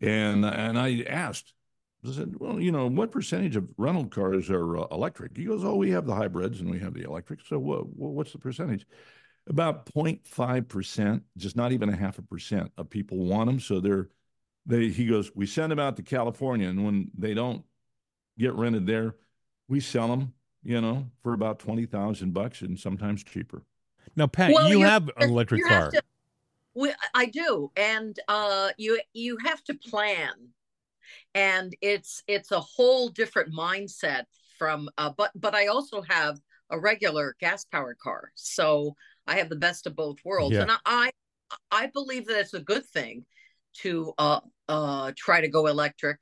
And I asked, I said, well, what percentage of rental cars are electric? He goes, we have the hybrids and we have the electric. So what's the percentage? About 0.5%, just not even 0.5% of people want them. So he goes, we send them out to California, and when they don't get rented there, we sell them, for about $20,000 and sometimes cheaper. Now, Pat, you have an electric car. I do, and you have to plan. And it's a whole different mindset from, but I also have a regular gas powered car. So I have the best of both worlds. Yeah. And I believe that it's a good thing to try to go electric.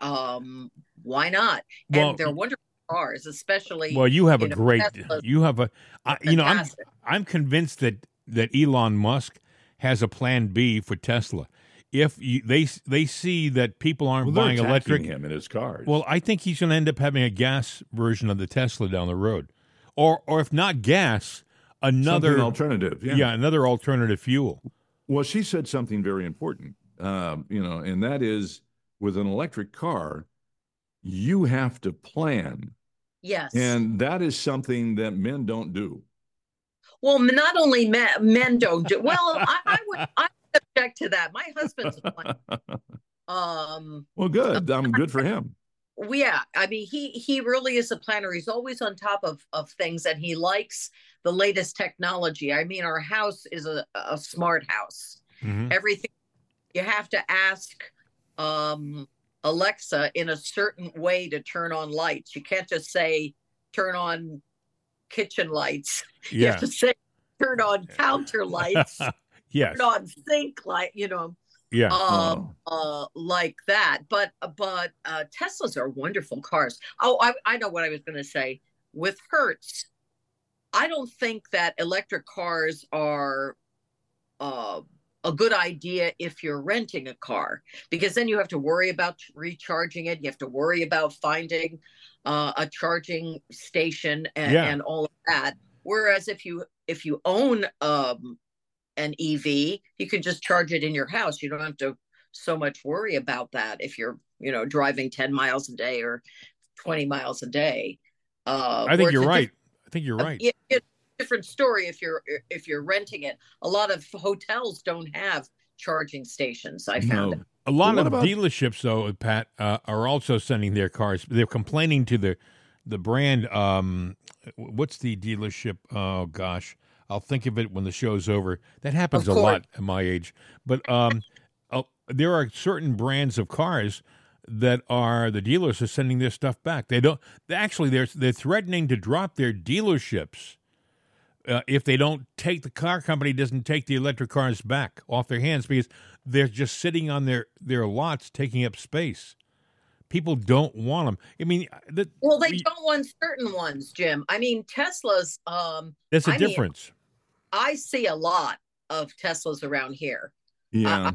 Why not? And they're wonderful cars, especially. Well, you have Tesla. You have I'm convinced that Elon Musk has a plan B for Tesla. If they see that people aren't buying electric, him in his cars. Well, I think he's going to end up having a gas version of the Tesla down the road, or if not gas, another alternative. Yeah. Another alternative fuel. Well, she said something very important, and that is with an electric car, you have to plan. Yes, and that is something that men don't do. Well, not only men don't do. Well, I would subject to that. My husband's plan. Well, good. I'm good for him. Yeah. I mean, he really is a planner. He's always on top of things, and he likes the latest technology. I mean, our house is a smart house. Mm-hmm. Everything, you have to ask Alexa in a certain way to turn on lights. You can't just say, turn on kitchen lights. Yeah. You have to say, turn on counter lights. Yes. Turn on sink light, you know. Yeah. Like that. But Teslas are wonderful cars. Oh, I know what I was going to say. With Hertz, I don't think that electric cars are a good idea if you're renting a car, because then you have to worry about recharging it. You have to worry about finding a charging station and all of that. Whereas if you own an EV, you can just charge it in your house. You don't have to so much worry about that if you're, you know, driving 10 miles a day or 20 miles a day. I think you're right. It's a different story if you're renting it. A lot of hotels don't have charging stations, I found. No. A lot of dealerships, though, Pat, are also sending their cars. They're complaining to the brand. What's the dealership? Oh, gosh. I'll think of it when the show's over. That happens a lot at my age. But there are certain brands of cars that are, the dealers are sending their stuff back. They don't, actually, they're threatening to drop their dealerships if they don't take, the car company doesn't take the electric cars back off their hands, because they're just sitting on their lots taking up space. People don't want them. I mean, they don't want certain ones, Jim. I mean, Teslas. That's a difference. I see a lot of Teslas around here. Yeah,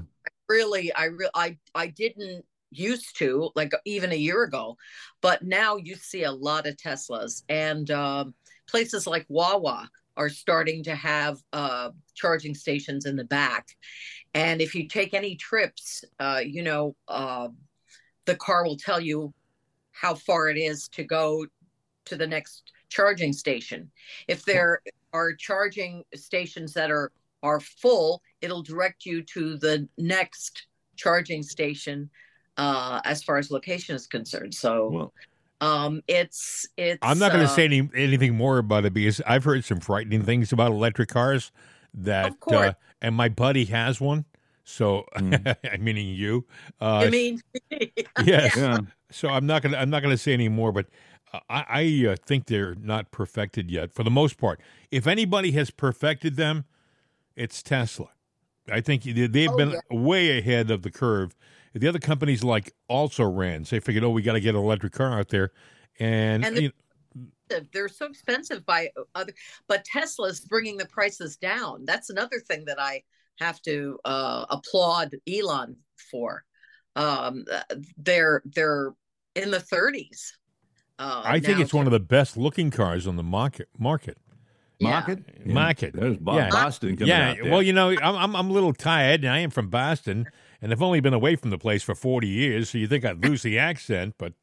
I didn't used to, like, even a year ago, but now you see a lot of Teslas, and places like Wawa are starting to have charging stations in the back. And if you take any trips, the car will tell you how far it is to go to the next charging station. If there are charging stations that are full, it'll direct you to the next charging station as far as location is concerned. So it's I'm not going to say anything more about it, because I've heard some frightening things about electric cars that, and my buddy has one. So, meaning you. You mean? Yes. Yeah. So I'm not gonna say any more. But I think they're not perfected yet, for the most part. If anybody has perfected them, it's Tesla. I think they've been way ahead of the curve. The other companies also ran. So they figured, we got to get an electric car out there, and they're so expensive by other. But Tesla's bringing the prices down. That's another thing that I have to applaud Elon for. They're in the 30s. I think it's one of the best looking cars on the market. Market. There's Boston coming out there. Well, I'm a little tired, and I am from Boston, and I've only been away from the place for 40 years, so you think I'd lose the accent, but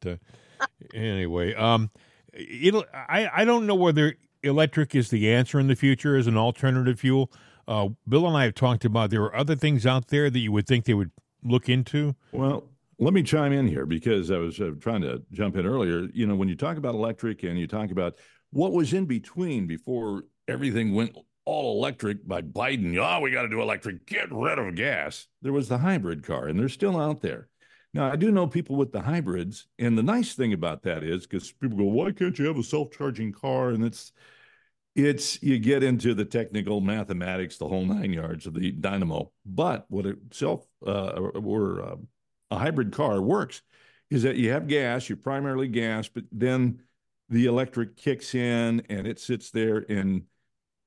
anyway, I don't know whether electric is the answer in the future as an alternative fuel. Bill and I have talked about, there are other things out there that you would think they would look into. Well, let me chime in here, because I was trying to jump in earlier. You know, when you talk about electric and you talk about what was in between before everything went all electric by Biden, we got to do electric, get rid of gas. There was the hybrid car, and they're still out there. Now, I do know people with the hybrids, and the nice thing about that is, because people go, why can't you have a self-charging car? And it's you get into the technical mathematics, the whole 9 yards of the dynamo. But what a hybrid car works is that you have gas, you're primarily gas, but then the electric kicks in and it sits there and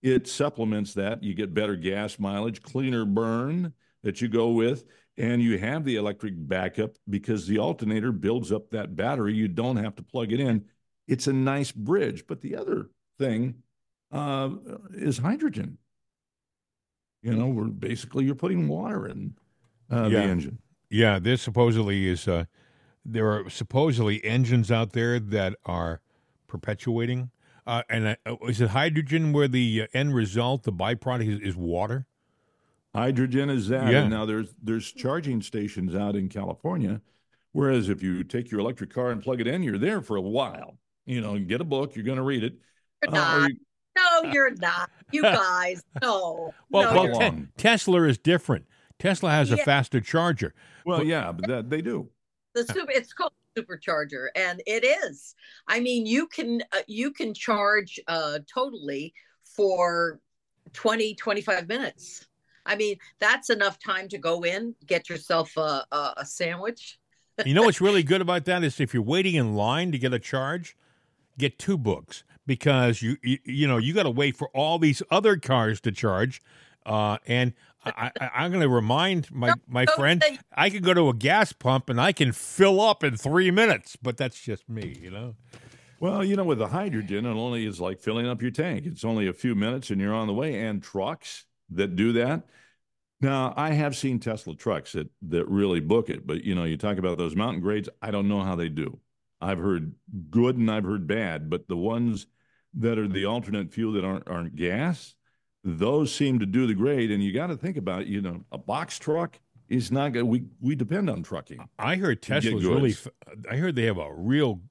it supplements that. You get better gas mileage, cleaner burn that you go with, and you have the electric backup because the alternator builds up that battery. You don't have to plug it in. It's a nice bridge. But the other thing is hydrogen. We're basically, you're putting water in the engine. Yeah, there supposedly is. There are supposedly engines out there that are perpetuating. And is it hydrogen where the end result, the byproduct, is water? Hydrogen is that. Yeah. And now there's charging stations out in California. Whereas if you take your electric car and plug it in, you're there for a while. You get a book, you're going to read it. No, you're not. You guys, no. Tesla is different. Tesla has a faster charger. Well, yeah, but they do. It's called supercharger, and it is. I mean, you can charge totally for 20, 25 minutes. I mean, that's enough time to go in, get yourself a sandwich. You know what's really good about that is if you're waiting in line to get a charge, get two books, because you got to wait for all these other cars to charge. And I'm going to remind my friend, I can go to a gas pump and I can fill up in 3 minutes, but that's just me, you know. Well, you know, with the hydrogen, it only is like filling up your tank. It's only a few minutes and you're on the way. And trucks that do that. Now, I have seen Tesla trucks that really book it. But, you know, you talk about those mountain grades. I don't know how they do. I've heard good and I've heard bad. But the ones that are the alternate fuel that aren't gas, those seem to do the grade. And you got to think about it, you know, a box truck is not good. We depend on trucking. I heard Tesla's really – I heard they have a real –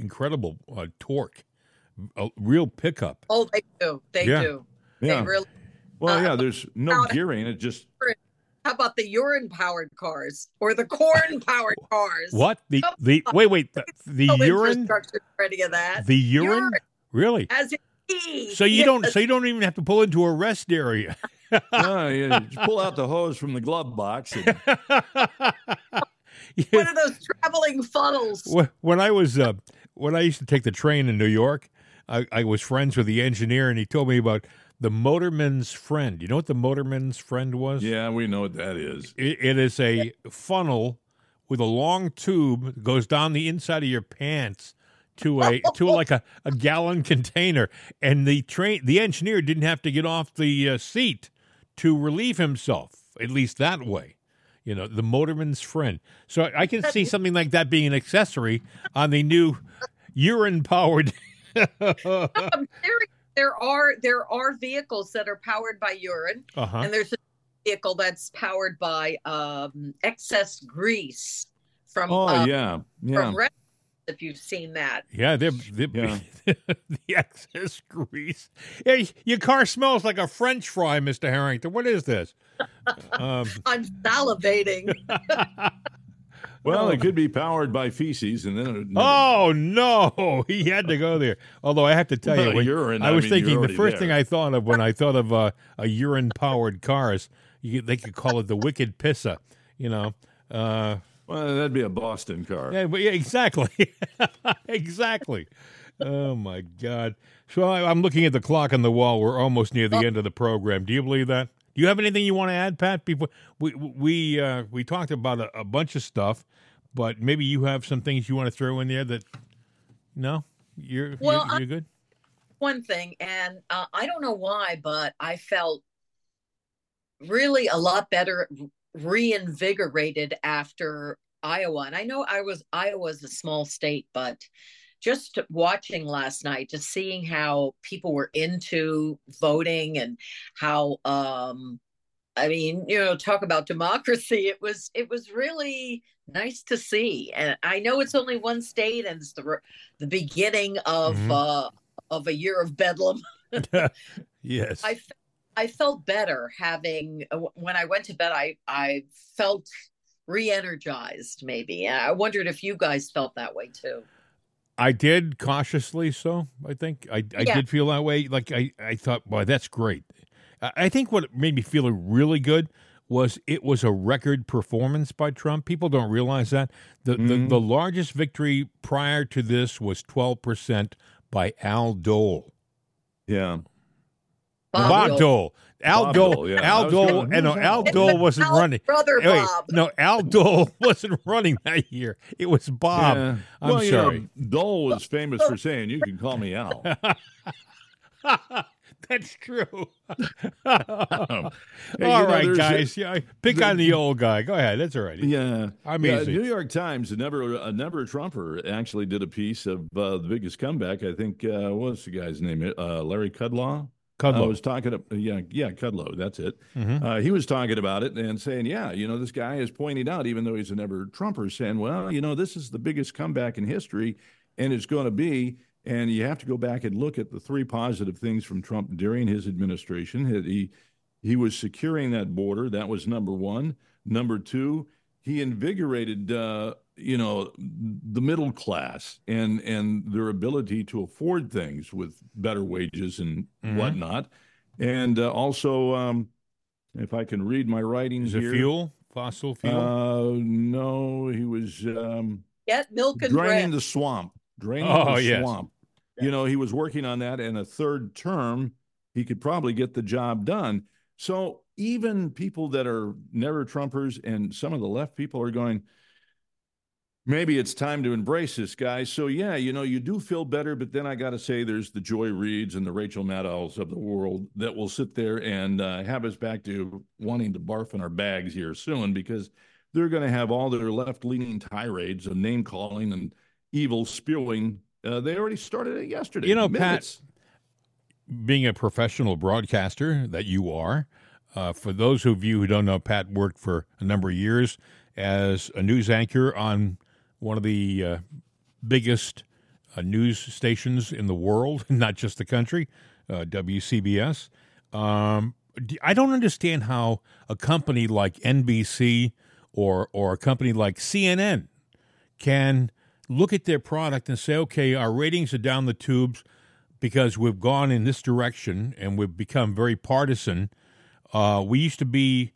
incredible torque, a real pickup. Oh, they do. They do. Yeah. They really, there's no gearing. It just. How about the urine-powered cars or the corn-powered cars? What? The urine? Any of that? The urine? Really? As a key. So you don't even have to pull into a rest area. No, you just pull out the hose from the glove box. And... One of those traveling funnels. When I was when I used to take the train in New York, I was friends with the engineer, and he told me about the motorman's friend. You know what the motorman's friend was? Yeah, we know what that is. It is a funnel with a long tube that goes down the inside of your pants to a gallon container. And the engineer didn't have to get off the seat to relieve himself, at least that way. You know, the motorman's friend. So I can see something like that being an accessory on the new urine-powered. No, there are vehicles that are powered by urine, and there's a vehicle that's powered by excess grease from. Oh yeah. From restaurants, if you've seen that. Yeah, the excess grease. Hey, your car smells like a French fry, Mr. Harrington. What is this? I'm salivating. Well, it could be powered by feces, and then. Oh no, he had to go there. Although I have to tell you, I was thinking the first thing I thought of when I thought of a urine-powered cars, they could call it the Wicked Pisser. You know. Well, that'd be a Boston car. Yeah, but exactly, exactly. Oh my God! So I'm looking at the clock on the wall. We're almost near the end of the program. Do you believe that? You have anything you want to add, Pat? Before we talked about a bunch of stuff, but maybe you have some things you want to throw in there that you're good. One thing, and I don't know why, but I felt really a lot better, reinvigorated after Iowa. And I know Iowa's a small state, but just watching last night, just seeing how people were into voting and how, talk about democracy. It was really nice to see. And I know it's only one state and it's the beginning of a year of bedlam. Yes. I felt better when I went to bed, I felt re-energized maybe. And I wondered if you guys felt that way too. I did, cautiously so, I think. I did feel that way. Like, I thought, boy, that's great. I think what made me feel really good was it was a record performance by Trump. People don't realize that. The largest victory prior to this was 12% by Al Dole. Yeah. Bob Dole. Al Dole wasn't running. Brother Bob. No, Al Dole wasn't running that year. It was Bob. Yeah. I'm sorry. You know, Dole was famous for saying, "You can call me Al." That's true. All right, guys. Yeah, pick on the old guy. Go ahead. That's all right. Yeah. I'm easy. New York Times, a never Trumper, actually did a piece of the biggest comeback. I think, what's the guy's name? Larry Kudlow? Kudlow was talking to, Kudlow, that's it. Mm-hmm. He was talking about it and saying, this guy is pointing out, even though he's a never Trumper, saying, well, this is the biggest comeback in history, and it's going to be And you have to go back and look at the three positive things from Trump during his administration. He was securing that border. That was number one. Number two, he invigorated, the middle class and their ability to afford things with better wages and whatnot. And also, if I can read my writings here. Fossil fuel? No, he was milk and draining the swamp. Draining the swamp. Yeah. You know, he was working on that, and a third term, he could probably get the job done. So even people that are never Trumpers and some of the left people are going, maybe it's time to embrace this guy. So, yeah, you do feel better. But then I got to say there's the Joy Reids and the Rachel Maddows of the world that will sit there and have us back to wanting to barf in our bags here soon, because they're going to have all their left-leaning tirades of name-calling and evil spewing. They already started it yesterday. Pat, being a professional broadcaster that you are, for those of you who don't know, Pat worked for a number of years as a news anchor on one of the biggest news stations in the world, not just the country, WCBS. I don't understand how a company like NBC or a company like CNN can look at their product and say, okay, our ratings are down the tubes because we've gone in this direction and we've become very partisan. We used to be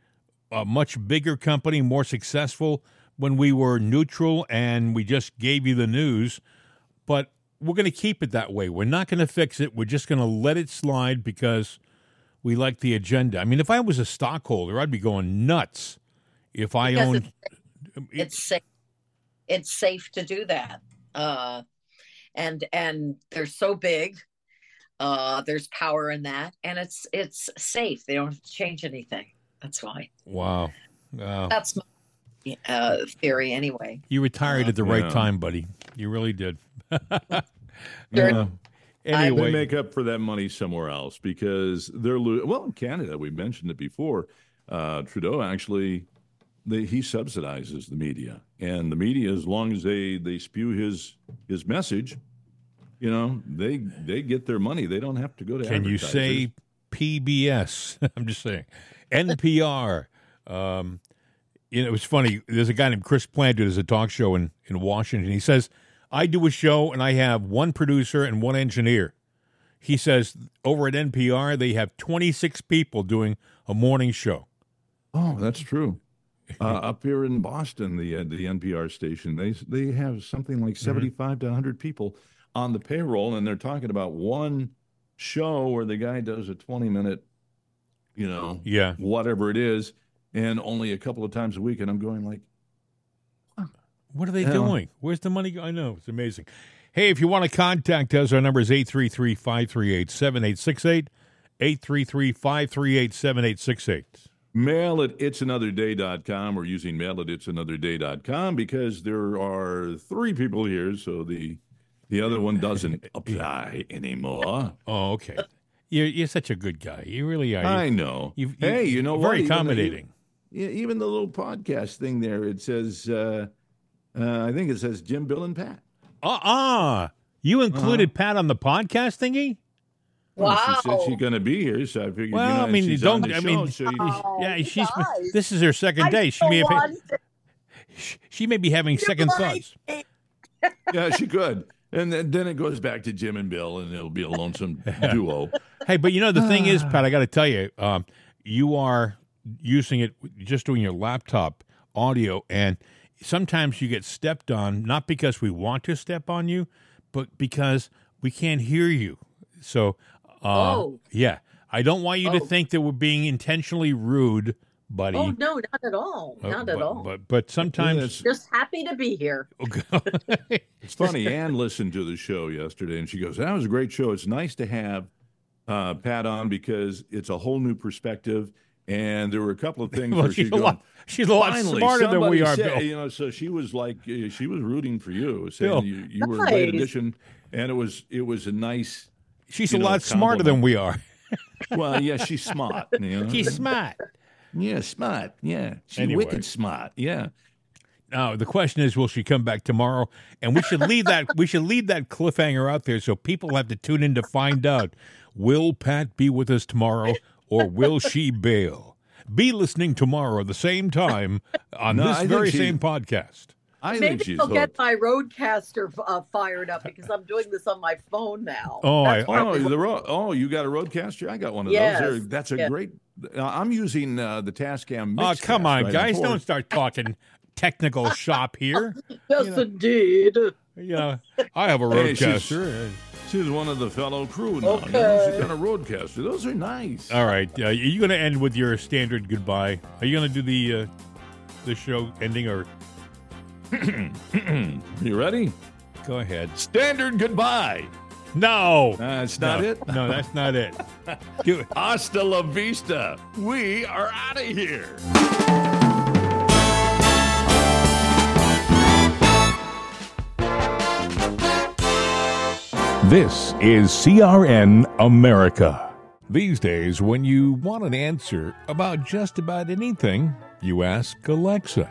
a much bigger company, more successful, when we were neutral and we just gave you the news, but we're going to keep it that way. We're not going to fix it. We're just going to let it slide because we like the agenda. I mean, if I was a stockholder, I'd be going nuts if I owned. It's safe. It's safe to do that. And they're so big. There's power in that. And it's safe. They don't have to change anything. That's why. Wow. That's my theory anyway. You retired at the right time, buddy. You really did. Anyway, they make up for that money somewhere else because they're in Canada, we mentioned it before. Trudeau actually, he subsidizes the media, and the media, as long as they spew his message, they get their money. They don't have to go to. Can you say PBS? I'm just saying, NPR. It was funny. There's a guy named Chris Plant who does a talk show in Washington. He says, I do a show and I have one producer and one engineer. He says, over at NPR, they have 26 people doing a morning show. Oh, that's true. Up here in Boston, the NPR station, they have something like 75 to 100 people on the payroll, and they're talking about one show where the guy does a 20-minute, whatever it is. And only a couple of times a week, and I'm going like, what are they doing? Where's the money? I know, it's amazing. Hey, if you want to contact us, our number is 833-538-7868, 833-538-7868. Mail at itsanotherday.com or using mail at itsanotherday.com because there are three people here, so the other one doesn't apply anymore. Oh, okay. You're such a good guy. You really are. I know. Very accommodating. Even the little podcast thing there, it says, I think it says Jim, Bill, and Pat. You included Pat on the podcast thingy? Wow. Well, she said she's going to be here, so I figured, this is her second day. She may be having second thoughts. Yeah, she could. And then it goes back to Jim and Bill, and it'll be a lonesome duo. Hey, but the thing is, Pat, I got to tell you, you are using it, just doing your laptop audio, and sometimes you get stepped on, not because we want to step on you, but because we can't hear you. So, I don't want you to think that we're being intentionally rude, buddy. Oh, no, not at all. Not at all. But sometimes... Just happy to be here. It's funny. Ann listened to the show yesterday, and she goes, that was a great show. It's nice to have Pat on because it's a whole new perspective. And there were a couple of things where she's a lot smarter than we are, Bill. So she was like, she was rooting for you, saying you were a great addition. And it was a nice... She's a lot smarter than we are. Well, yeah, she's smart. She's smart. Yeah, smart. Yeah. She's wicked smart. Yeah. Now, the question is, will she come back tomorrow? And we should leave that cliffhanger out there so people have to tune in to find out, will Pat be with us tomorrow or will she bail? Be listening tomorrow at the same time on this very same podcast. Maybe I'll get my Rodecaster fired up because I'm doing this on my phone now. You got a Rodecaster? I got one of those. That's a great. I'm using the Tascam. Oh, come on, guys! Don't start talking technical shop here. Yes, indeed. Yeah, I have a Rodecaster. She's one of the fellow crew now. Okay. You know, she's got a Rodecaster. Those are nice. All right, are you going to end with your standard goodbye? Are you going to do the show ending or? You ready? Go ahead. Standard goodbye. No. That's not it? No, that's not it. Do it. Hasta la vista. We are out of here. This is CRN America. These days, when you want an answer about just about anything, you ask Alexa.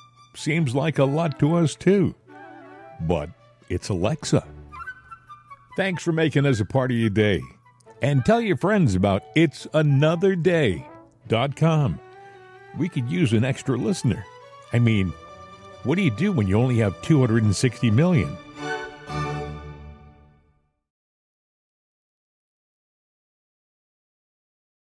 Seems like a lot to us, too. But it's Alexa. Thanks for making us a part of your day. And tell your friends about itsanotherday.com. We could use an extra listener. I mean, what do you do when you only have 260 million?